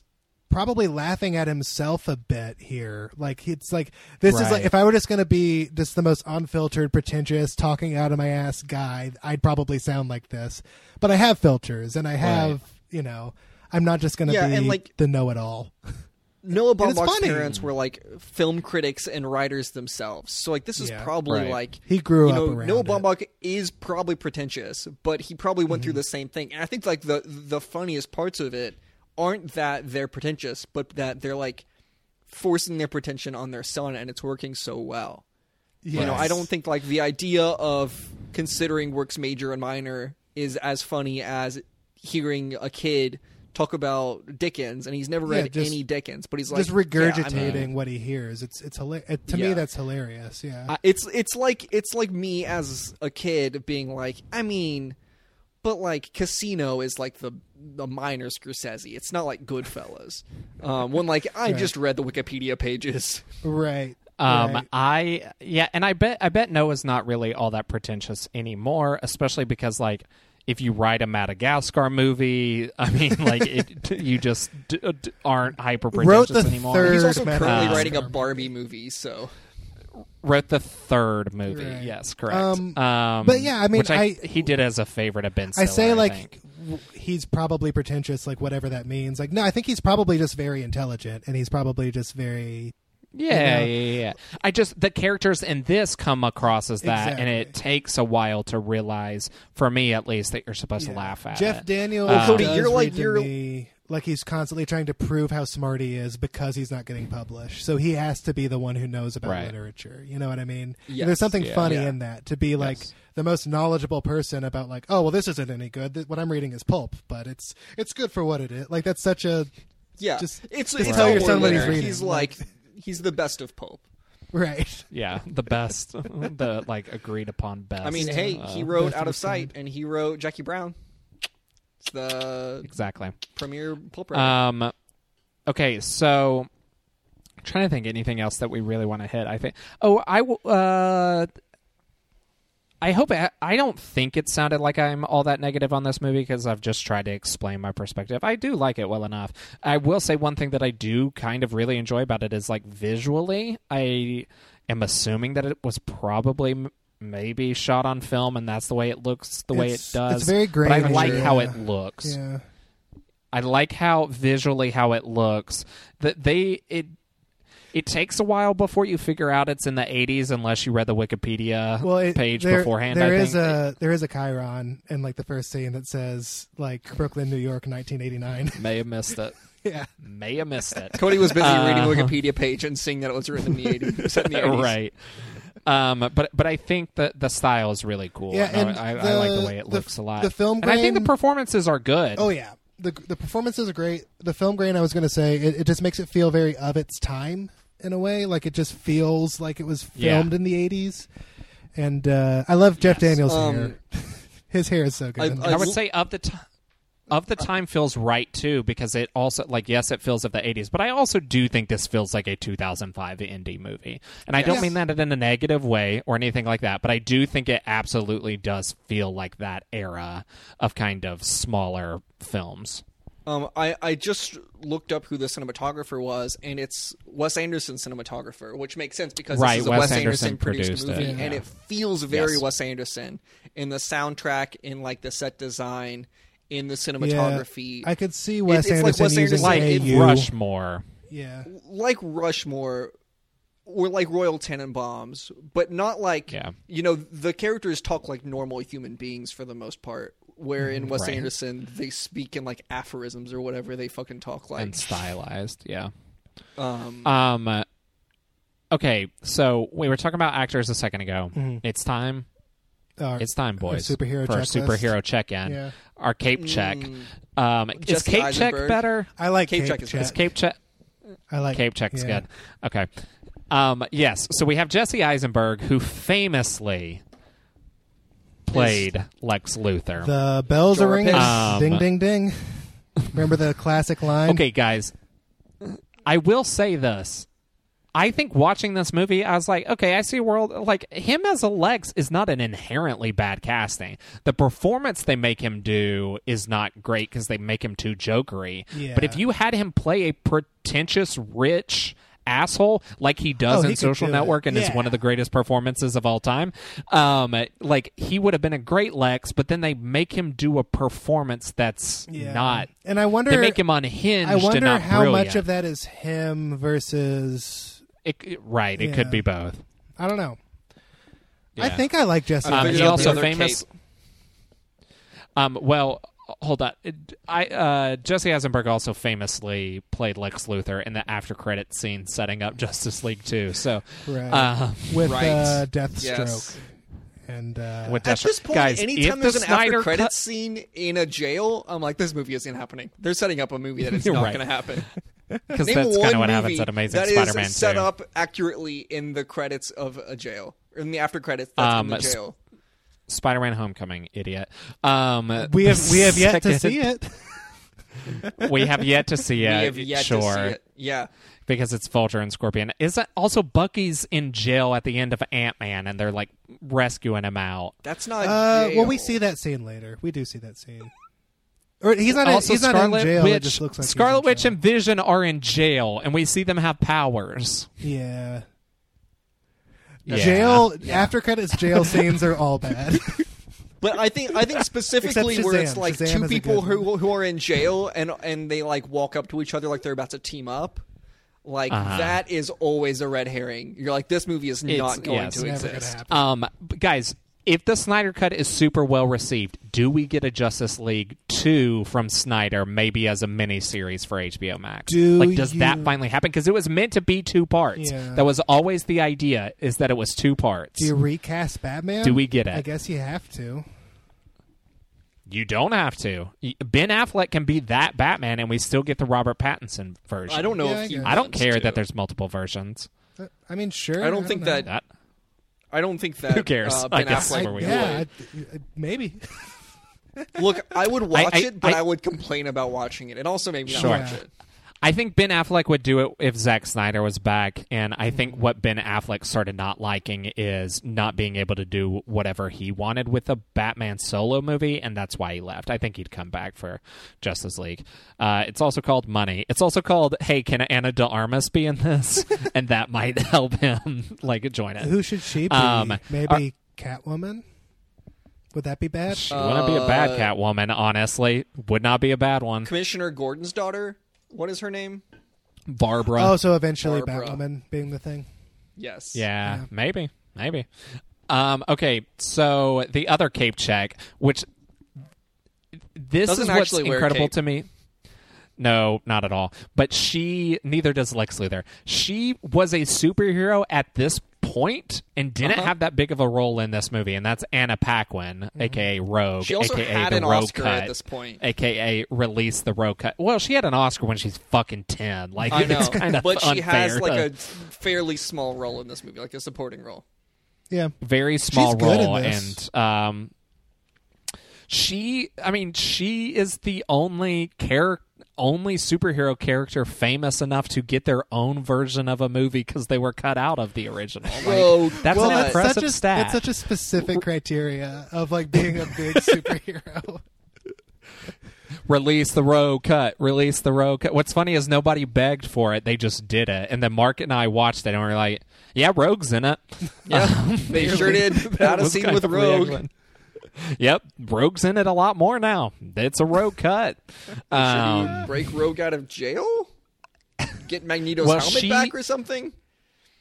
probably laughing at himself a bit here. Like it's like this right. is like if I were just going to be just the most unfiltered, pretentious, talking out of my ass guy, I'd probably sound like this. But I have filters, and I have right. you know, I'm not just going to yeah, be and like, the know-it-all. Noah Baumbach's parents were like film critics and writers themselves, so like this is yeah, probably right. like he grew you up know, around. Noah Baumbach it. is probably pretentious, but he probably went mm-hmm. through the same thing. And I think like the the funniest parts of it. Aren't that they're pretentious, but that they're like forcing their pretension on their son, and it's working so well. Yes. You know, I don't think like the idea of considering works major and minor is as funny as hearing a kid talk about Dickens, and he's never read yeah, just, any Dickens, but he's like just regurgitating yeah, I mean, what he hears. It's it's hilarious it, to yeah. me. That's hilarious. Yeah, uh, it's it's like it's like me as a kid being like, I mean. But, like, Casino is, like, the the minor Scorsese. It's not, like, Goodfellas. Um, when, like, I right. just read the Wikipedia pages. Right. Um, right. I, yeah, and I bet I bet Noah's not really all that pretentious anymore, especially because, like, if you write a Madagascar movie, I mean, like, it, you just d- d- aren't hyper-pretentious Wrote the anymore. Third He's also Madagascar. currently writing a Barbie movie, so... Wrote the third movie. Right. Yes, correct. Um, um, but yeah, I mean, which I, I, he did as a favorite of Ben Stiller. I say like I w- he's probably pretentious, like whatever that means. Like, no, I think he's probably just very intelligent, and he's probably just very. Yeah, you know, yeah, yeah. I just the characters in this come across as that, exactly. and it takes a while to realize, for me at least, that you're supposed yeah. to laugh at Jeff it. Daniels. Um, Cody, you're like you're. Me, like he's constantly trying to prove how smart he is because he's not getting published. So he has to be the one who knows about right. literature. You know what I mean? Yes, there's something yeah, funny yeah. in that to be like yes. the most knowledgeable person about like, oh, well, this isn't any good. What I'm reading is pulp, but it's it's good for what it is. Like that's such a yeah. Just, it's, just it's tell your son what he's reading. He's like, he's the best of pulp. Right. Yeah, the best, the like agreed upon best. I mean, hey, uh, he wrote Out of Sight, and he wrote Jackie Brown. The exactly premier pulp writer. Um, okay, so I'm trying to think anything else that we really want to hit. I think. Oh, I w- uh, I hope it, I don't think it sounded like I'm all that negative on this movie because I've just tried to explain my perspective. I do like it well enough. I will say one thing that I do kind of really enjoy about it is like visually. I am assuming that it was probably. Maybe shot on film, and that's the way it looks, the it's, way it does. It's very great. But I like yeah. how it looks. Yeah. I like how visually how it looks. That they it It takes a while before you figure out it's in the eighties unless you read the Wikipedia well, it, page there, beforehand. There I is think. a there is a chyron in like the first scene that says like Brooklyn, New York, nineteen eighty-nine. May have missed it. Yeah, may have missed it. Cody was busy uh, reading the Wikipedia page and seeing that it was written in the eighties. In the eighties. Right. Um, but but I think that the style is really cool. Yeah, and I, the, I like the way it the, looks a lot. The film grain, and I think the performances are good. Oh yeah. The the performances are great. The film grain, I was going to say, it, it just makes it feel very of its time in a way. Like it just feels like it was filmed yeah. in the eighties. And uh, I love Jeff yes. Daniels' um, hair. His hair is so good. I, I, I would l- say of the time. Of the time feels right, too, because it also, like, yes, it feels of the eighties, but I also do think this feels like a two thousand five indie movie. And I yes. don't mean that in a negative way or anything like that, but I do think it absolutely does feel like that era of kind of smaller films. Um, I, I just looked up who the cinematographer was, and it's Wes Anderson cinematographer, which makes sense because right, this is a Wes, Wes Anderson, Anderson produced movie, it, yeah. and it feels very yes. Wes Anderson in the soundtrack, in, like, the set design, in the cinematography. Yeah, I could see Wes it, Anderson like Wes using Anderson, like Rushmore. Yeah. Like Rushmore or like Royal Tenenbaums, but not like, yeah. you know, the characters talk like normal human beings for the most part, where in Wes right. Anderson they speak in like aphorisms or whatever they fucking talk like. And stylized, yeah. Um, um Okay, so we were talking about actors a second ago. Mm-hmm. It's time. Our, it's time, boys, for checklist. Our superhero check-in. Yeah. Our cape check. Mm. Um, is cape Eisenberg. check better? I like cape, cape check. check. Is cape check? I like cape check's yeah. good. Okay. Um, yes. So we have Jesse Eisenberg, who famously played is Lex Luthor. The bells Jordan. are ringing. Um, ding, ding, ding. Remember the classic line? Okay, guys. I will say this. I think watching this movie, I was like, okay, I see a world, like, him as Lex is not an inherently bad casting. The performance they make him do is not great because they make him too jokery. Yeah. But if you had him play a pretentious, rich asshole like he does oh, in he Social Network it. and yeah. is one of the greatest performances of all time, um, like, he would have been a great Lex, but then they make him do a performance that's yeah. not... And I wonder... They make him unhinged and not brilliant. I wonder how brilliant. much of that is him versus... It, it, right, yeah. it could be both. I don't know. Yeah. I think I like Jesse. Um, he also famous. Um, well, hold on. I uh, Jesse Eisenberg also famously played Lex Luthor in the after credit scene setting up Justice League two. So right. um, with right. uh, Deathstroke. Yes. And, uh, With at this point, guys, anytime there's the an Snyder after credits cut... scene in a jail, I'm like, this movie isn't happening. They're setting up a movie that it's not right. going to happen. Because that's kind of what happens at Amazing Spider-Man two. Set up accurately in the credits of a jail, or in the after credits that's um, in the jail. Sp- Spider-Man: Homecoming, idiot. Um, we have we have yet second... to see it. we have yet to see it. We have yet sure. to see it. Yeah. Because it's Vulture and Scorpion. Isn't also Bucky's in jail at the end of Ant-Man, and they're like rescuing him out. That's not. Uh, jail. Well, we see that scene later. We do see that scene. Or he's not. Also, in, he's Scarlet not in jail. Witch, it just looks like Scarlet Witch and Vision are in jail, and we see them have powers. Yeah. yeah. Jail yeah. after credits. Jail scenes are all bad. But I think I think specifically Shazam, where it's like Shazam two people who who are in jail and and they like walk up to each other like they're about to team up. Like uh-huh. that is always a red herring. You're like, this movie is not it's, going yes, to exist. Um, guys, if the Snyder Cut is super well received, do we get a Justice League two from Snyder, maybe as a miniseries for H B O Max? Do like, does you... that finally happen? Because it was meant to be two parts. Yeah. That was always the idea, is that it was two parts. Do you recast Batman? Do we get it? I guess you have to. You don't have to. Ben Affleck can be that Batman, and we still get the Robert Pattinson version. I don't know. Yeah, if you I don't care to. that there's multiple versions. I mean, sure. I don't I think don't that, that. I don't think that. Who cares? Uh, ben I guess. Affleck. I, we yeah, I, maybe. Look, I would watch I, I, it, but I, I would complain about watching it, and also maybe not sure. watch it. I think Ben Affleck would do it if Zack Snyder was back, and I think what Ben Affleck started not liking is not being able to do whatever he wanted with a Batman solo movie, and that's why he left. I think he'd come back for Justice League. Uh, it's also called money. It's also called, hey, can Ana de Armas be in this? And that might help him like join it. Who should she be? Um, Maybe uh, Catwoman? Would that be bad? She uh, wouldn't be a bad Catwoman, honestly. Would not be a bad one. Commissioner Gordon's daughter? What is her name? Barbara. Oh, so eventually Barbara. Batwoman being the thing. Yes. Yeah, yeah. Maybe. Maybe. Um, okay, so the other cape check, which this Doesn't is what's incredible to me. No, not at all. But she, neither does Lex Luthor. She was a superhero at this point and didn't uh-huh. have that big of a role in this movie, and that's Anna Paquin, mm-hmm. a k a. Rogue, she also a k a had the an Rogue Oscar Cut, at this point. a k a release the Rogue Cut. Well, she had an Oscar when she's fucking ten. Like, I know. It's kind of But she has, to... like, a fairly small role in this movie, like a supporting role. Yeah. Very small she's role, and... um She, I mean, she is the only char- only superhero character famous enough to get their own version of a movie because they were cut out of the original. Like, Whoa, that's well, an that's impressive such a, stat. That's such a specific criteria of like being a big superhero. Release the Rogue Cut. Release the Rogue Cut. What's funny is nobody begged for it; they just did it. And then Mark and I watched it, and we were like, "Yeah, Rogue's in it." Yeah, um, they sure did. Had a scene with Rogue. Excellent. Yep, Rogue's in it a lot more now. It's a Rogue Cut. Um, Should he break Rogue out of jail? Get Magneto's well, helmet she, back or something?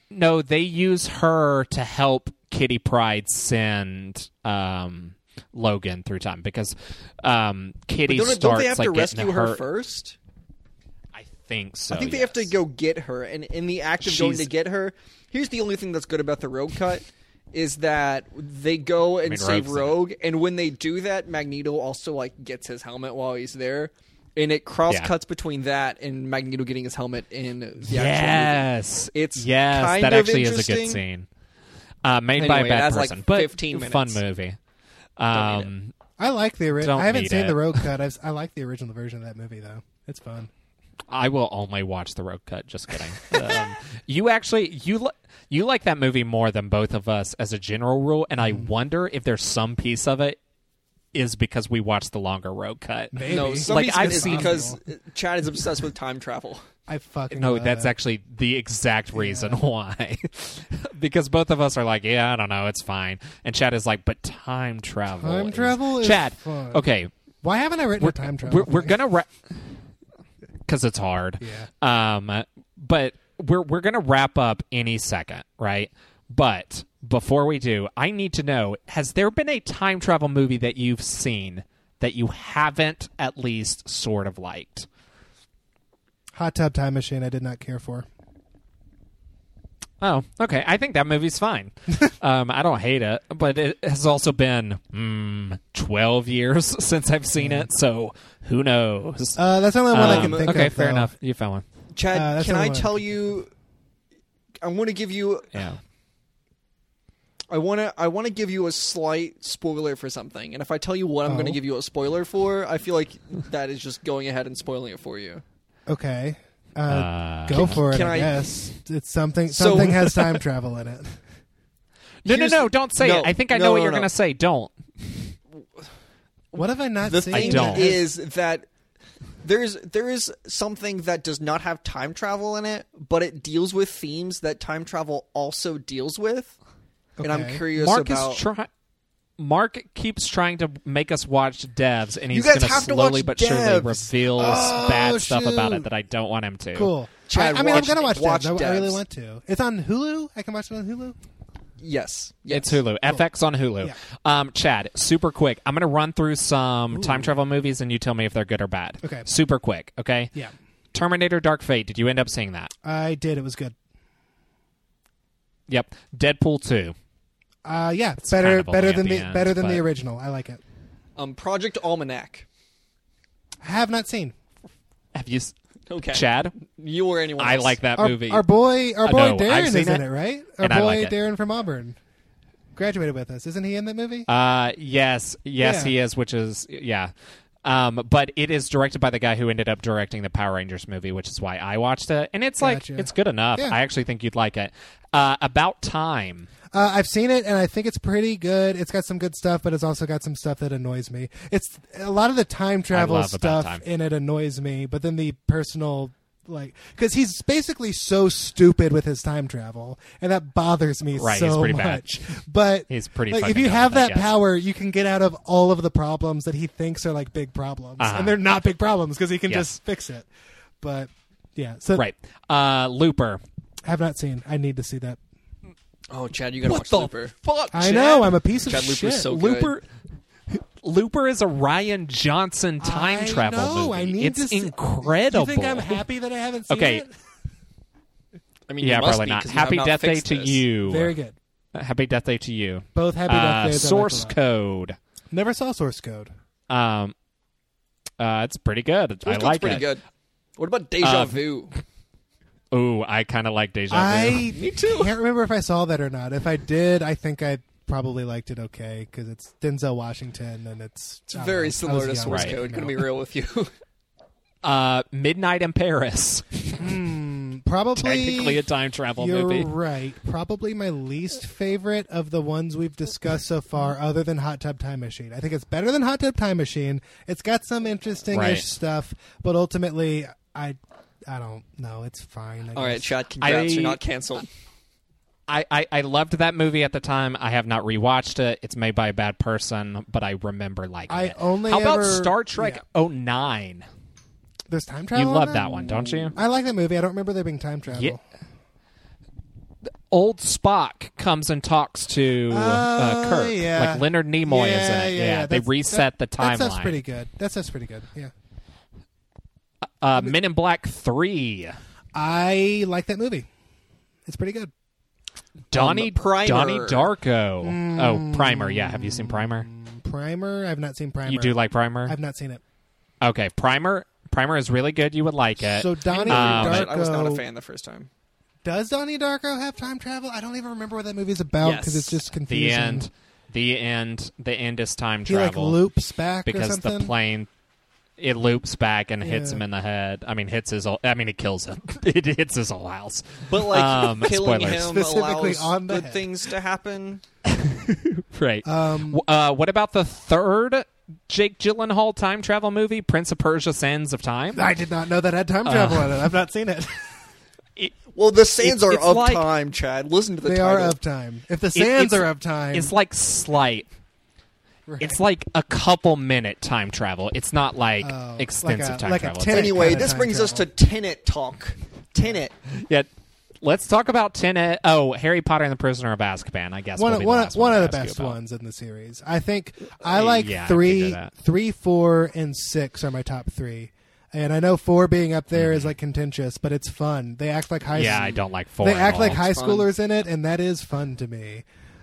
No, they use her to help Kitty Pryde send um, Logan through time because um, Kitty don't, starts don't they have like, to rescue her, her first? I think so. I think yes. they have to go get her, and in the act of She's... going to get her, here's the only thing that's good about the Rogue Cut. Is that they go and I mean, save Rogue's Rogue, and when they do that, Magneto also like gets his helmet while he's there, and it cross cuts yeah. between that and Magneto getting his helmet in. The yes, actual movie. It's yes, kind that of actually is a good scene. Uh, made anyway, by a bad person, like but fifteen minutes. Fun movie. Um, I like the original. I haven't seen it. the Rogue Cut. I've, I like the original version of that movie though. It's fun. I will only watch the Rogue Cut. Just kidding. um, you actually you li- you like that movie more than both of us as a general rule, and I wonder if there's some piece of it is because we watched the longer Rogue Cut. Maybe. No, some like, piece I've seen because Chad is obsessed with time travel. I fucking no. That's it. Actually the exact reason yeah. why, because both of us are like, yeah, I don't know, it's fine, and Chad is like, but time travel. Time is... travel. Is Chad. Fun. Okay. Why haven't I written we're, a time travel? We're, we're gonna. Ra- Because it's hard. Yeah. Um, but we're we're going to wrap up any second, right? But before we do, I need to know, has there been a time travel movie that you've seen that you haven't at least sort of liked? Hot Tub Time Machine I did not care for. Oh, okay. I think that movie's fine. um, I don't hate it, but it has also been mm, twelve years since I've seen yeah. it, so who knows? Uh, that's the only one um, I can think okay, of. Okay, fair though. Enough. You found one. Chad, uh, can I tell I you... I want to give you... Yeah. I want to I want to give you a slight spoiler for something, and if I tell you what oh. I'm going to give you a spoiler for, I feel like that is just going ahead and spoiling it for you. Okay. Uh, uh, go for can, it, can I, I guess. It's something something so, has time travel in it. No, no, no, don't say no, it. I think I no, know no, what no, you're no. going to say. Don't. What have I not the seen? The thing I don't. Is that there's, there is something that does not have time travel in it, but it deals with themes that time travel also deals with. Okay. And I'm curious Mark about... Is try- Mark keeps trying to make us watch Devs, and he's going to slowly but Devs. surely reveal oh, bad shoot. stuff about it that I don't want him to. Cool. Chad, I, I mean, watch, I'm going to watch, watch Devs. Devs. I really want to. It's on Hulu? I can watch it on Hulu? Yes. yes. It's Hulu. Cool. F X on Hulu. Yeah. Um, Chad, super quick. I'm going to run through some Ooh. time travel movies, and you tell me if they're good or bad. Okay. Super quick, okay? Yeah. Terminator Dark Fate. Did you end up seeing that? I did. It was good. Yep. Deadpool two. Uh, yeah, it's better kind of better than the end, better than but... the original. I like it. Um, Project Almanac. I have not seen. Have you? Okay, Chad, you or anyone else? I like that our, movie. Our boy, our boy uh, no, Darren is in it, it right? Our boy like Darren from Auburn graduated with us. Isn't he in that movie? Uh, yes, yes, yeah. he is. Which is yeah. Um, but it is directed by the guy who ended up directing the Power Rangers movie, which is why I watched it, and it's gotcha. like it's good enough. Yeah. I actually think you'd like it. Uh, About Time. Uh, I've seen it, and I think it's pretty good. It's got some good stuff, but it's also got some stuff that annoys me. It's a lot of the time travel stuff time. in it annoys me, but then the personal, like, because he's basically so stupid with his time travel, and that bothers me right, so he's pretty much. Bad. But he's pretty like, if you have that, that yes. power, you can get out of all of the problems that he thinks are like big problems, uh-huh. and they're not big problems because he can yes. just fix it. But Yeah. So right. Uh, Looper. Have not seen. I need to see that. Oh, Chad, you gotta what watch the Looper. Fuck, Chad? I know. I'm a piece of Chad shit. Looper's so good. Looper. Looper is a Ryan Johnson time I travel know. movie. I need it's to see. Incredible. Do you think I'm happy that I haven't seen okay. it? Okay. I mean, yeah, probably not. Happy not Death Day this. to you. Very good. Uh, happy Death Day to you. Both Happy uh, Death Day. Source Code. Never saw Source Code. Um, uh, it's pretty good. Source I like pretty it. Pretty good. What about Deja um, Vu? Ooh, I kind of like Deja Vu. I Me too. Can't remember if I saw that or not. If I did, I think I probably liked it okay because it's Denzel Washington and it's, it's very know, similar to Source right. Code. No. Gonna be real with you. uh, Midnight in Paris. mm, probably technically a time travel you're movie. You're right. Probably my least favorite of the ones we've discussed so far, other than Hot Tub Time Machine. I think it's better than Hot Tub Time Machine. It's got some interesting-ish right. stuff, but ultimately, I. I don't know. It's fine. All right, Chad, congrats. I, You're not canceled. I, I, I loved that movie at the time. I have not rewatched it. It's made by a bad person, but I remember liking I it. Only How ever, about Star Trek yeah. oh nine? There's time travel? You love on that? that one, don't you? I like that movie. I don't remember there being time travel. Yeah. Old Spock comes and talks to uh, uh, Kirk. Yeah. Like Leonard Nimoy yeah, is in it. Yeah, yeah. They reset that, the timeline. That stuff's pretty good. That stuff's pretty good, yeah. Uh, Men in Black three. I like that movie. It's pretty good. Donnie Primer. Donnie Darko. Mm. Oh, Primer. Yeah. Have you seen Primer? Primer. I've not seen Primer. You do like Primer? I've not seen it. Okay. Primer. Primer is really good. You would like it. So Donnie um, Darko. I was not a fan the first time. Does Donnie Darko have time travel? I don't even remember what that movie is about because yes. it's just confusing. The end. The end. The end is time he, travel. He like loops back because or something? the plane. It loops back and yeah. hits him in the head. I mean, hits his. Whole, I mean, it kills him. It hits his whole house. But like um, killing spoilers. him specifically allows on the good head. things to happen. Right. Um, uh, what about the third Jake Gyllenhaal time travel movie, Prince of Persia: Sands of Time? I did not know that had time travel uh, in it. I've not seen it. it well, the sands it, are of like, time, Chad. Listen to the. They title. are of time. If the sands it, are of time, it's like slight. Right. It's like a couple minute time travel. It's not like oh, extensive like a, time like travel. Anyway, this brings travel. us to Tenet talk. Tenet. Yeah. Let's talk about Tenet. Oh, Harry Potter and the Prisoner of Azkaban, I guess. One, will be one, the one, one of the best ones in the series. I think I like yeah, three, I three, four, and six are my top three. And I know four being up there mm-hmm. is like contentious, but it's fun. They act like high schoolers. Yeah, s- I don't like four. They act all. like high it's schoolers fun. in it, and that is fun to me.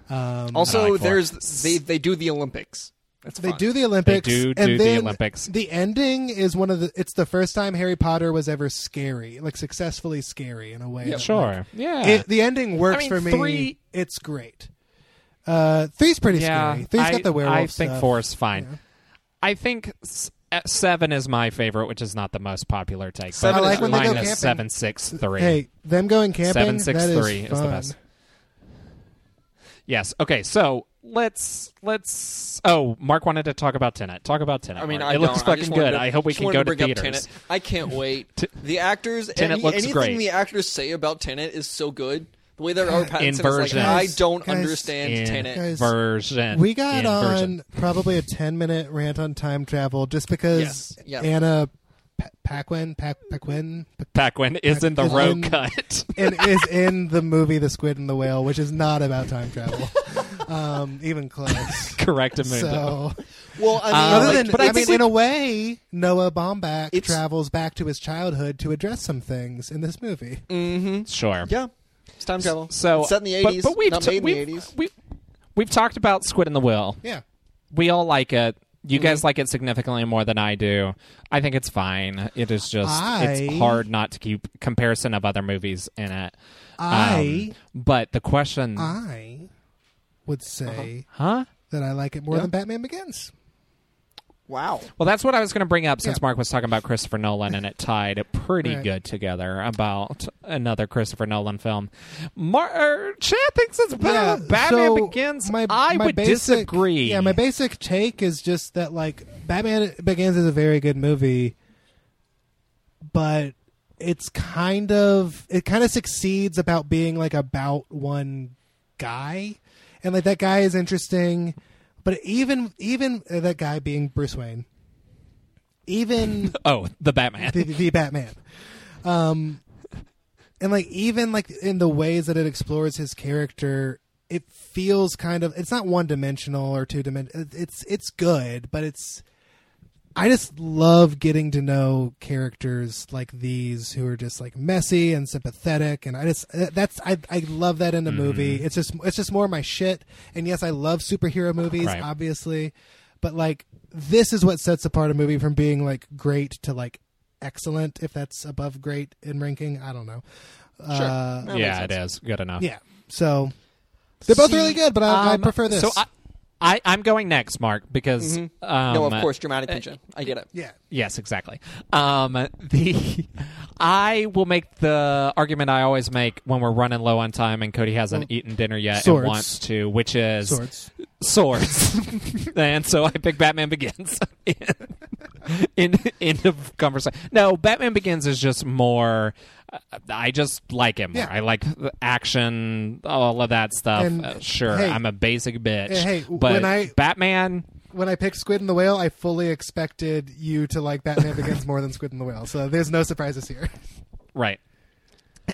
Um, also, like there's they, they do the Olympics. That's they fun. do the Olympics. They do, do and then the Olympics. The ending is one of the. It's the first time Harry Potter was ever scary, like successfully scary in a way. Yeah, that, sure. Like, yeah. It, the ending works I mean, for three, me. It's great. Uh, three's pretty yeah, scary. Three's I, got the werewolf I think stuff. Four's fine. Yeah. I think s- seven is my favorite, which is not the most popular take. But I like when they go camping. Seven, six, three. Hey, them going camping. Seven, six, that three is, is the best. Yes. Okay. So let's let's. Oh, Mark wanted to talk about Tenet. Talk about Tenet. I mean, Mark. I it don't. looks fucking good. To, I hope we can go to, to theaters. I can't wait. T- the actors. Tenet any, looks anything great. Anything the actors say about Tenet is so good. The way that our Pattinson is like, I don't guys, understand Tenet. Version. We got Inversion. on probably a ten-minute rant on time travel just because yes. yeah. Anna. Pa- Paquin, pa- Paquin, pa- Paquin is pa- in the is road in, cut, and is in the movie *The Squid and the Whale*, which is not about time travel, um, even close. Correct, so, well, I mean, uh, other like, than, but I, I mean, like, in a way, Noah Baumbach travels back to his childhood to address some things in this movie. Mm-hmm. Sure, yeah, it's time travel. So, it's set in the eighties, but, but we've not t- made we've, in the eighties. We've, we've talked about *Squid and the Whale*. Yeah, we all like it. You guys like it significantly more than I do. I think it's fine. It is just, I, it's hard not to keep comparison of other movies in it. I, um, but the question... I would say uh-huh. huh? that I like it more yeah. than Batman Begins. Wow. Well, that's what I was going to bring up since yeah. Mark was talking about Christopher Nolan, and it tied pretty right. good together about another Christopher Nolan film. Mar- er, Chad thinks it's better yeah, than Batman so Begins. My, I my would basic, disagree. Yeah, my basic take is just that, like, Batman Begins is a very good movie, but it's kind of, it kind of succeeds about being, like, about one guy. And, like, that guy is interesting. But even even uh, that guy being Bruce Wayne, even oh the Batman, the, the Batman, Um, and like even like in the ways that it explores his character, it feels kind of, it's not one dimensional or two dimensional. It's, it's good, but it's, I just love getting to know characters like these who are just like messy and sympathetic. And I just, that's, I, I love that in a mm-hmm. movie. It's just, it's just more my shit. And yes, I love superhero movies, right. obviously, but like, this is what sets apart a movie from being like great to like excellent. If that's above great in ranking, I don't know. Sure. Uh, yeah, it is good enough. Yeah. So they're both See, really good, but I, um, I prefer this. So I, I, I'm going next, Mark, because... Mm-hmm. Um, no, of course, dramatic tension. Uh, I get it. Yeah. Yes, exactly. Um, the I will make the argument I always make when we're running low on time and Cody hasn't well, eaten dinner yet swords. and wants to, which is... Swords. Swords. And so I pick Batman Begins. in, in the conversation. No, Batman Begins is just more... I just like it more. Yeah. I like action, all of that stuff. And, uh, sure, hey, I'm a basic bitch. Hey, but when I, Batman... When I picked Squid and the Whale, I fully expected you to like Batman Begins more than Squid and the Whale. So there's no surprises here. Right.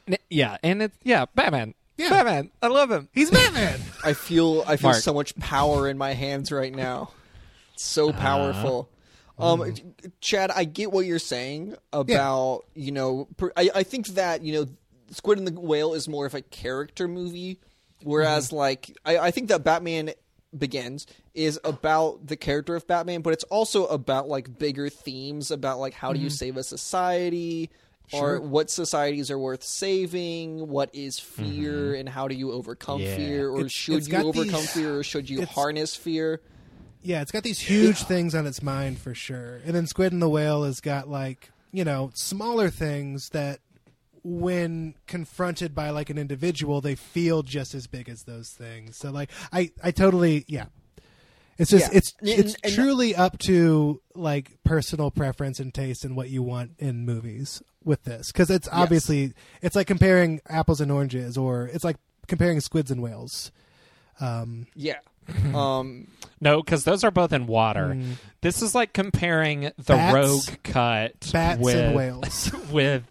And, yeah, and it's... Yeah, Batman. Yeah. Batman. I love him. He's Batman. I feel I feel Mark. so much power in my hands right now. It's so powerful. Uh. Um, mm. Chad, I get what you're saying about, yeah. you know, per, I, I think that, you know, Squid and the Whale is more of a character movie, whereas, mm. like, I, I think that Batman Begins is about the character of Batman, but it's also about, like, bigger themes about, like, how mm. do you save a society, sure. or what societies are worth saving, what is fear, mm. and how do you overcome yeah. fear, or it's, should it's you overcome these... fear, or should you it's... harness fear? Yeah, it's got these huge yeah. things on its mind for sure. And then Squid and the Whale has got like, you know, smaller things that when confronted by like an individual, they feel just as big as those things. So like I, I totally yeah. It's just yeah. it's it's and, truly and, up to like personal preference and taste and what you want in movies with this. Because it's obviously yes. it's like comparing apples and oranges, or it's like comparing squids and whales. Um, yeah. Um, no, because those are both in water. Mm, this is like comparing the bats, rogue cut bats with and whales. with.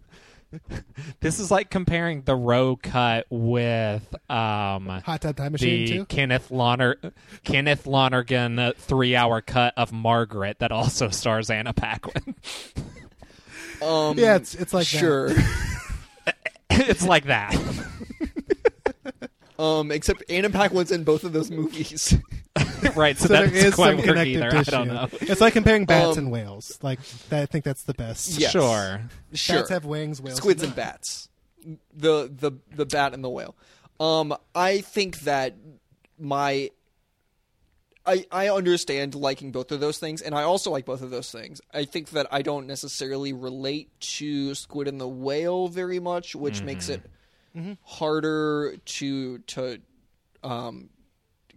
This is like comparing the rogue cut with um Hot Tub Time Machine the too? Kenneth Loner Kenneth Lonergan three hour cut of Margaret that also stars Anna Paquin. um, yeah, it's it's like sure. That. It's like that. Um, except Anna Paquin's in both of those movies, right? So, so that is quite some work either. Tissue. I don't know. It's like comparing bats um, and whales. Like that, I think that's the best. Yes. Sure, sure. Bats have wings. Whales squids and bats. The the the bat and the whale. Um, I think that my I I understand liking both of those things, and I also like both of those things. I think that I don't necessarily relate to Squid and the Whale very much, which mm. makes it. Mm-hmm. harder to to um,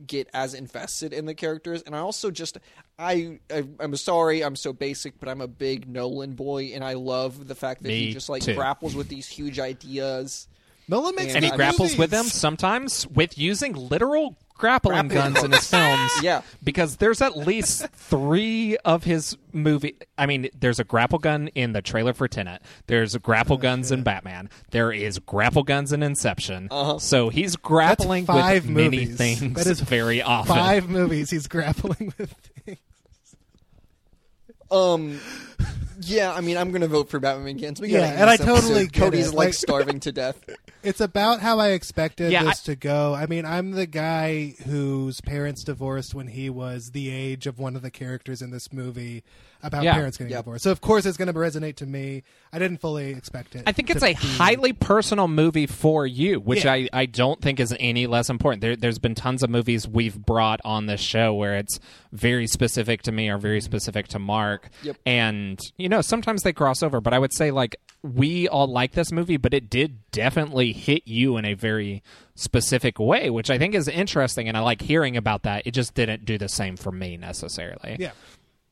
get as invested in the characters. And I also just I, I I'm sorry I'm so basic, but I'm a big Nolan boy, and I love the fact that Me he just like too. grapples with these huge ideas. Nolan makes and, and he grapples movies. with them sometimes with using literal grappling, grappling guns in his films. Yeah, because there's at least three of his movie. I mean, there's a grapple gun in the trailer for Tenet. There's grapple oh, guns shit. in Batman. There is grapple guns in Inception. Uh-huh. So he's grappling with movies. many things. That is very often. Five movies he's grappling with things. Um. Yeah, I mean, I'm going to vote for Batman Begins. Yeah, and I totally get Cody's it. like starving to death. It's about how I expected yeah, this I... to go. I mean, I'm the guy whose parents divorced when he was the age of one of the characters in this movie about yeah. parents getting yep. divorced. So, of course, it's going to resonate to me. I didn't fully expect it. I think it's a be... highly personal movie for you, which yeah. I, I don't think is any less important. There, there's been tons of movies we've brought on this show where it's very specific to me or very specific to Mark. Yep. And... You know, sometimes they cross over, but I would say, like, we all like this movie, but it did definitely hit you in a very specific way, which I think is interesting, and I like hearing about that. It just didn't do the same for me, necessarily. Yeah.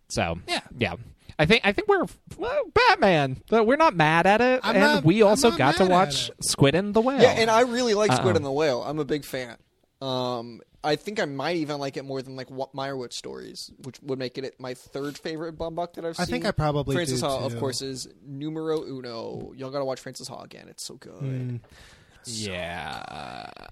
So, yeah. Yeah. I think I think we're well, Batman. We're not mad at it, I'm and not, we also got to watch Squid and the Whale. Yeah, and I really like Squid uh-oh. and the Whale. I'm a big fan. Um, I think I might even like it more than like what Meyerowitz Stories, which would make it my third favorite Baumbach that I've seen. I think I probably Francis do, Ha, too. Of course, is numero uno. Y'all gotta watch Francis Ha again. It's so good. Mm. So yeah. Good.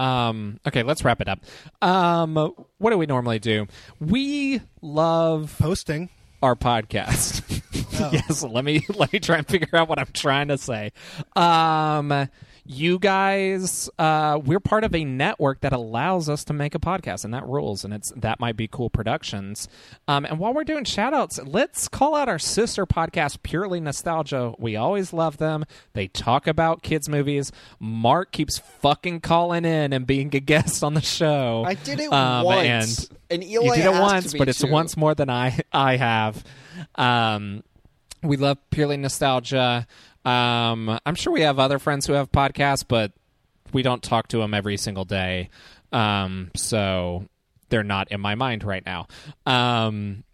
Um, okay, let's wrap it up. Um, what do we normally do? We love posting our podcast. Oh. Yes, let me let me try and figure out what I'm trying to say. Um, you guys, uh, we're part of a network that allows us to make a podcast, and that rules, and it's That Might Be Cool Productions. Um, and while we're doing shout-outs, let's call out our sister podcast, Purely Nostalgia. We always love them. They talk about kids' movies. Mark keeps fucking calling in and being a guest on the show. I did it um, once. And, and Eli you did it once, but it's too. once more than I, I have. Um, we love Purely Nostalgia. Um, I'm sure we have other friends who have podcasts, but we don't talk to them every single day. Um, so they're not in my mind right now. Um,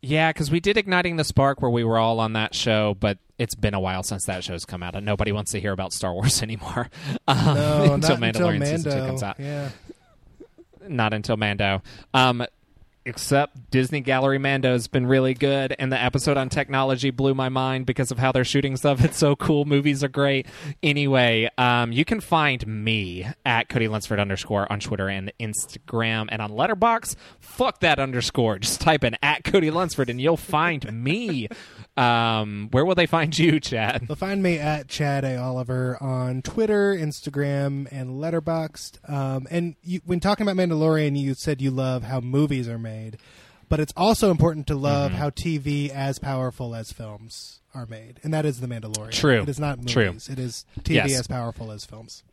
yeah, because we did Igniting the Spark where we were all on that show, but it's been a while since that show's come out, and nobody wants to hear about Star Wars anymore. Um, no, until Mandalorian until Mando. Season two comes out. Yeah. Not until Mando. Um, Except Disney Gallery Mando has been really good, and the episode on technology blew my mind because of how they're shooting stuff. It's so cool. Movies are great. Anyway, um, you can find me at Cody Lunsford underscore on Twitter and Instagram, and on Letterboxd. Fuck that underscore. Just type in at Cody Lunsford, and you'll find me. Um, where will they find you, Chad? They'll find me at Chad A. Oliver on Twitter, Instagram, and Letterboxd. Um, and you, when talking about Mandalorian, you said you love how movies are made. But it's also important to love mm-hmm. how T V, as powerful as films, are made. And that is The Mandalorian. True. It is not movies. True. It is T V yes. as powerful as films.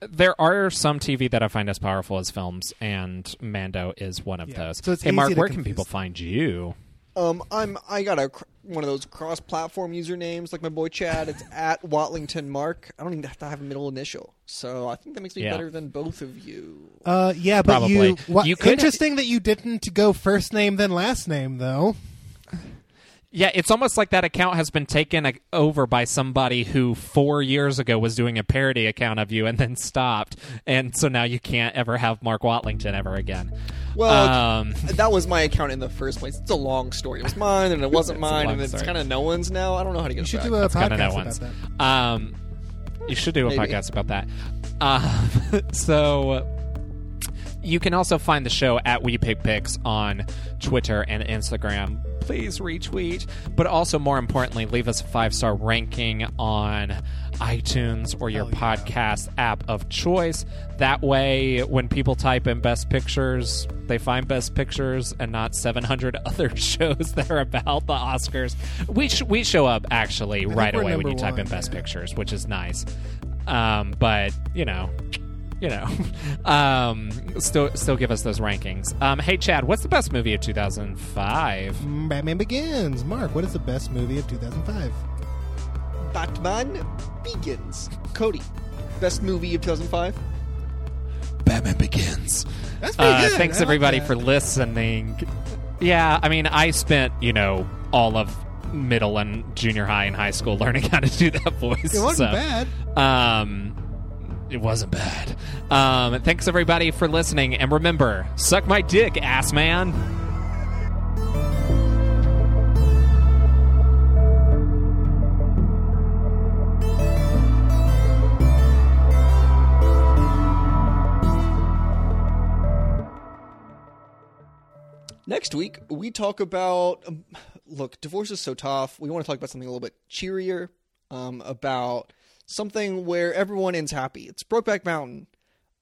There are some T V that I find as powerful as films, and Mando is one of yeah. those. So it's hey, easy Mark, to where confuse. Can people find you? Um, I'm, I got a, one of those cross-platform usernames, like my boy Chad. It's at Watlington Mark. I don't even have to have a middle initial, so I think that makes me yeah. better than both of you. Uh, yeah, Probably. but you... What, you could, interesting that you didn't go first name then last name, though. Yeah, it's almost like that account has been taken over by somebody who four years ago was doing a parody account of you and then stopped, and so now you can't ever have Mark Watlington ever again. Well, um, that was my account in the first place. It's a long story. It was mine, and it wasn't mine, and story. It's kind of no one's now. I don't know how to get you should back. Do a it's podcast no one's. about that. Um, you should do a Maybe. podcast about that. Uh, so... You can also find the show at We Pick Picks on Twitter and Instagram. Please retweet. But also, more importantly, leave us a five-star ranking on iTunes or your oh, podcast yeah. app of choice. That way, when people type in Best Pictures, they find Best Pictures and not seven hundred other shows that are about the Oscars. We, sh- we show up, actually, right away when you type one, in Best yeah. Pictures, which is nice. Um, but, you know... You know, um, still still give us those rankings. Um, hey, Chad, what's the best movie of two thousand five? Batman Begins. Mark, what is the best movie of two thousand five? Batman Begins. Cody, best movie of two thousand five? Batman Begins. That's pretty uh, good. Thanks, I everybody, like for listening. Yeah, I mean, I spent, you know, all of middle and junior high and high school learning how to do that voice. It wasn't so, bad. Um... It wasn't bad. Um, thanks, everybody, for listening. And remember, suck my dick, ass man. Next week, we talk about... Um, look, divorce is so tough. We want to talk about something a little bit cheerier, um, about... something where everyone ends happy. It's Brokeback Mountain,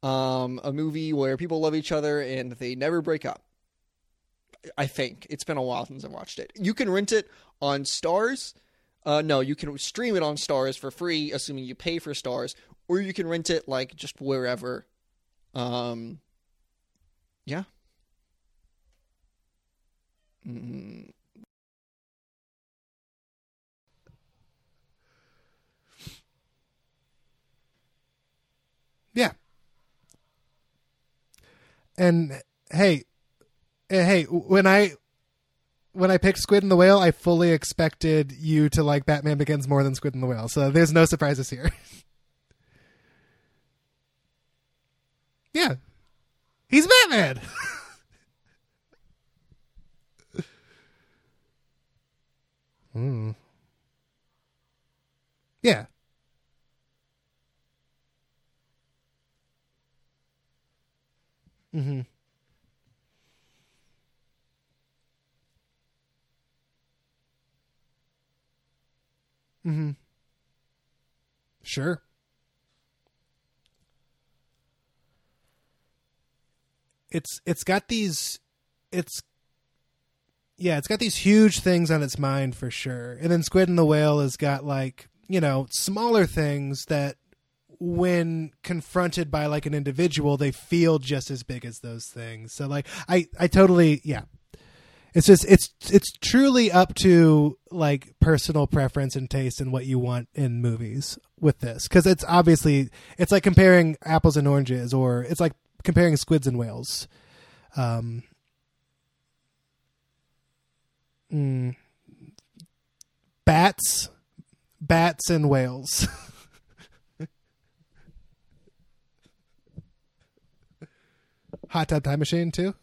um, a movie where people love each other and they never break up. I think. It's been a while since I watched it. You can rent it on Stars. Uh, no, you can stream it on Stars for free, assuming you pay for Stars. Or you can rent it, like, just wherever. Um, yeah. Mm-hmm. Yeah. And hey, hey, when I when I picked Squid and the Whale, I fully expected you to like Batman Begins more than Squid and the Whale. So there's no surprises here. Yeah. He's Batman. Hmm. Yeah. Mm-hmm. Mm-hmm. Sure. It's it's got these it's yeah, it's got these huge things on its mind for sure. And then Squid and the Whale has got like, you know, smaller things that when confronted by like an individual, they feel just as big as those things. So like I, I totally yeah. It's just it's it's truly up to like personal preference and taste and what you want in movies with this, because it's obviously it's like comparing apples and oranges, or it's like comparing squids and whales. Um, mm, bats, bats and whales. Hot Tub Time Machine too.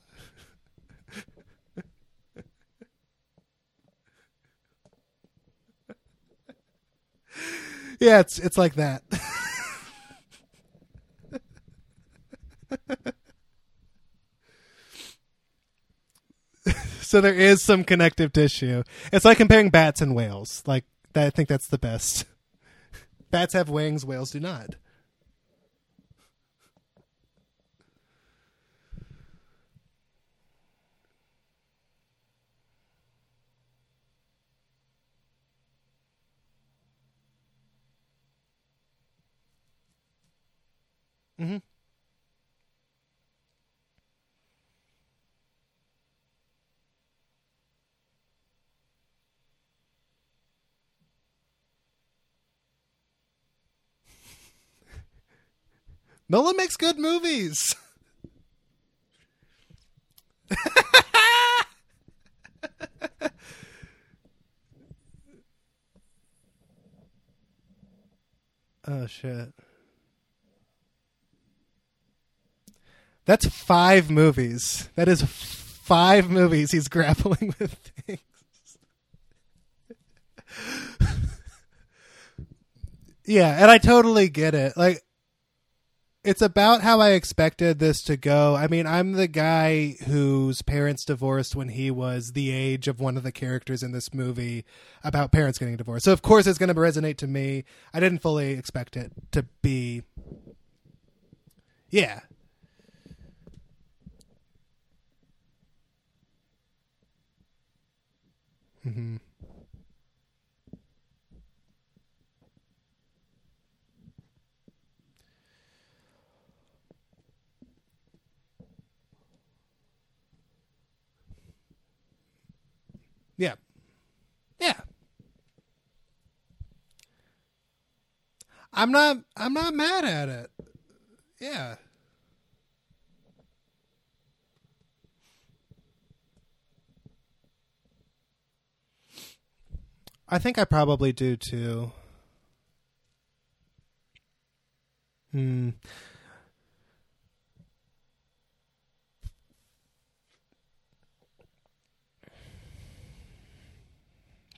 Yeah, it's it's like that. So there is some connective tissue. It's like comparing bats and whales. Like that, I think that's the best. Bats have wings, whales do not. Mm-hmm. Nolan makes good movies. Oh, shit. That's five movies. That is five movies he's grappling with things. Yeah, and I totally get it. Like, it's about how I expected this to go. I mean, I'm the guy whose parents divorced when he was the age of one of the characters in this movie about parents getting divorced. So, of course, it's going to resonate to me. I didn't fully expect it to be. Yeah. Mm-hmm. Yeah. Yeah. I'm not I'm not mad at it. Yeah. I think I probably do too. Hmm.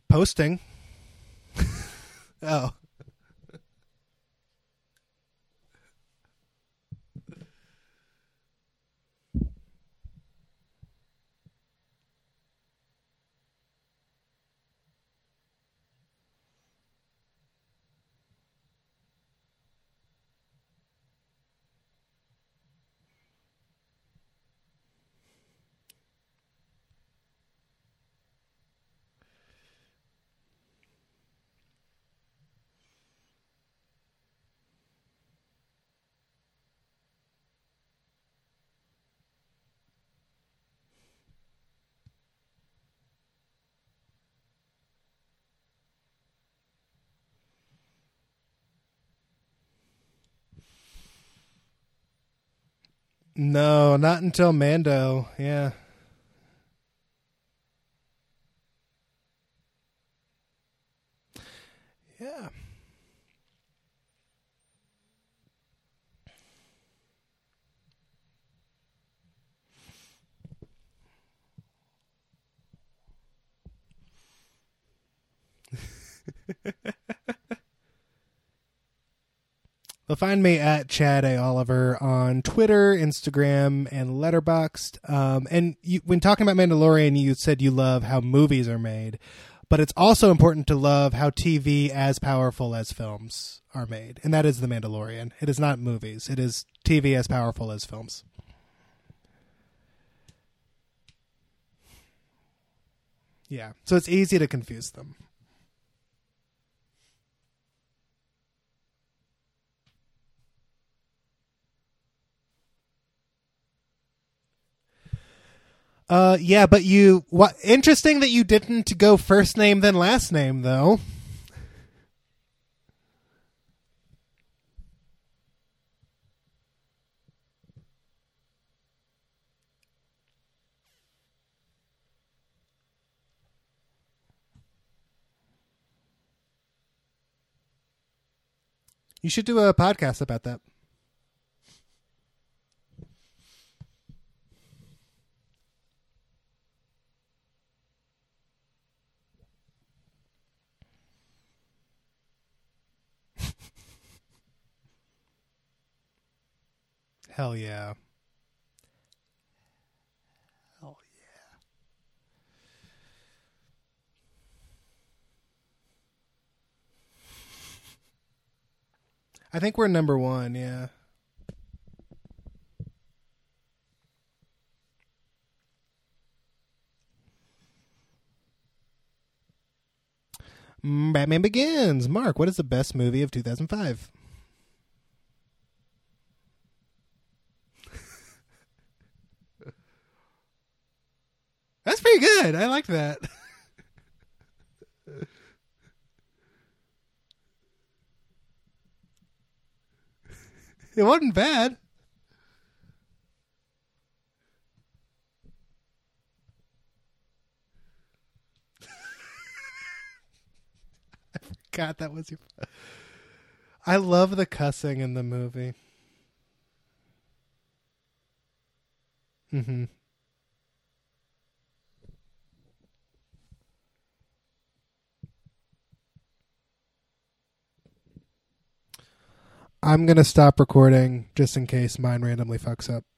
Posting. Oh. No, not until Mando. Yeah. Yeah. You'll find me at Chad A. Oliver on Twitter, Instagram, and Letterboxd. Um, and you, when talking about Mandalorian, you said you love how movies are made, but it's also important to love how T V as powerful as films are made. And that is The Mandalorian. It is not movies. It is T V as powerful as films. Yeah, so it's easy to confuse them. Uh, yeah, but you... What, interesting that you didn't go first name then last name, though. You should do a podcast about that. Hell yeah. Hell yeah. I think we're number one, yeah. Batman Begins. Mark, what is the best movie of two thousand five? That's pretty good. I like that. It wasn't bad. I forgot that was your... I love the cussing in the movie. Mm-hmm. I'm going to stop recording just in case mine randomly fucks up.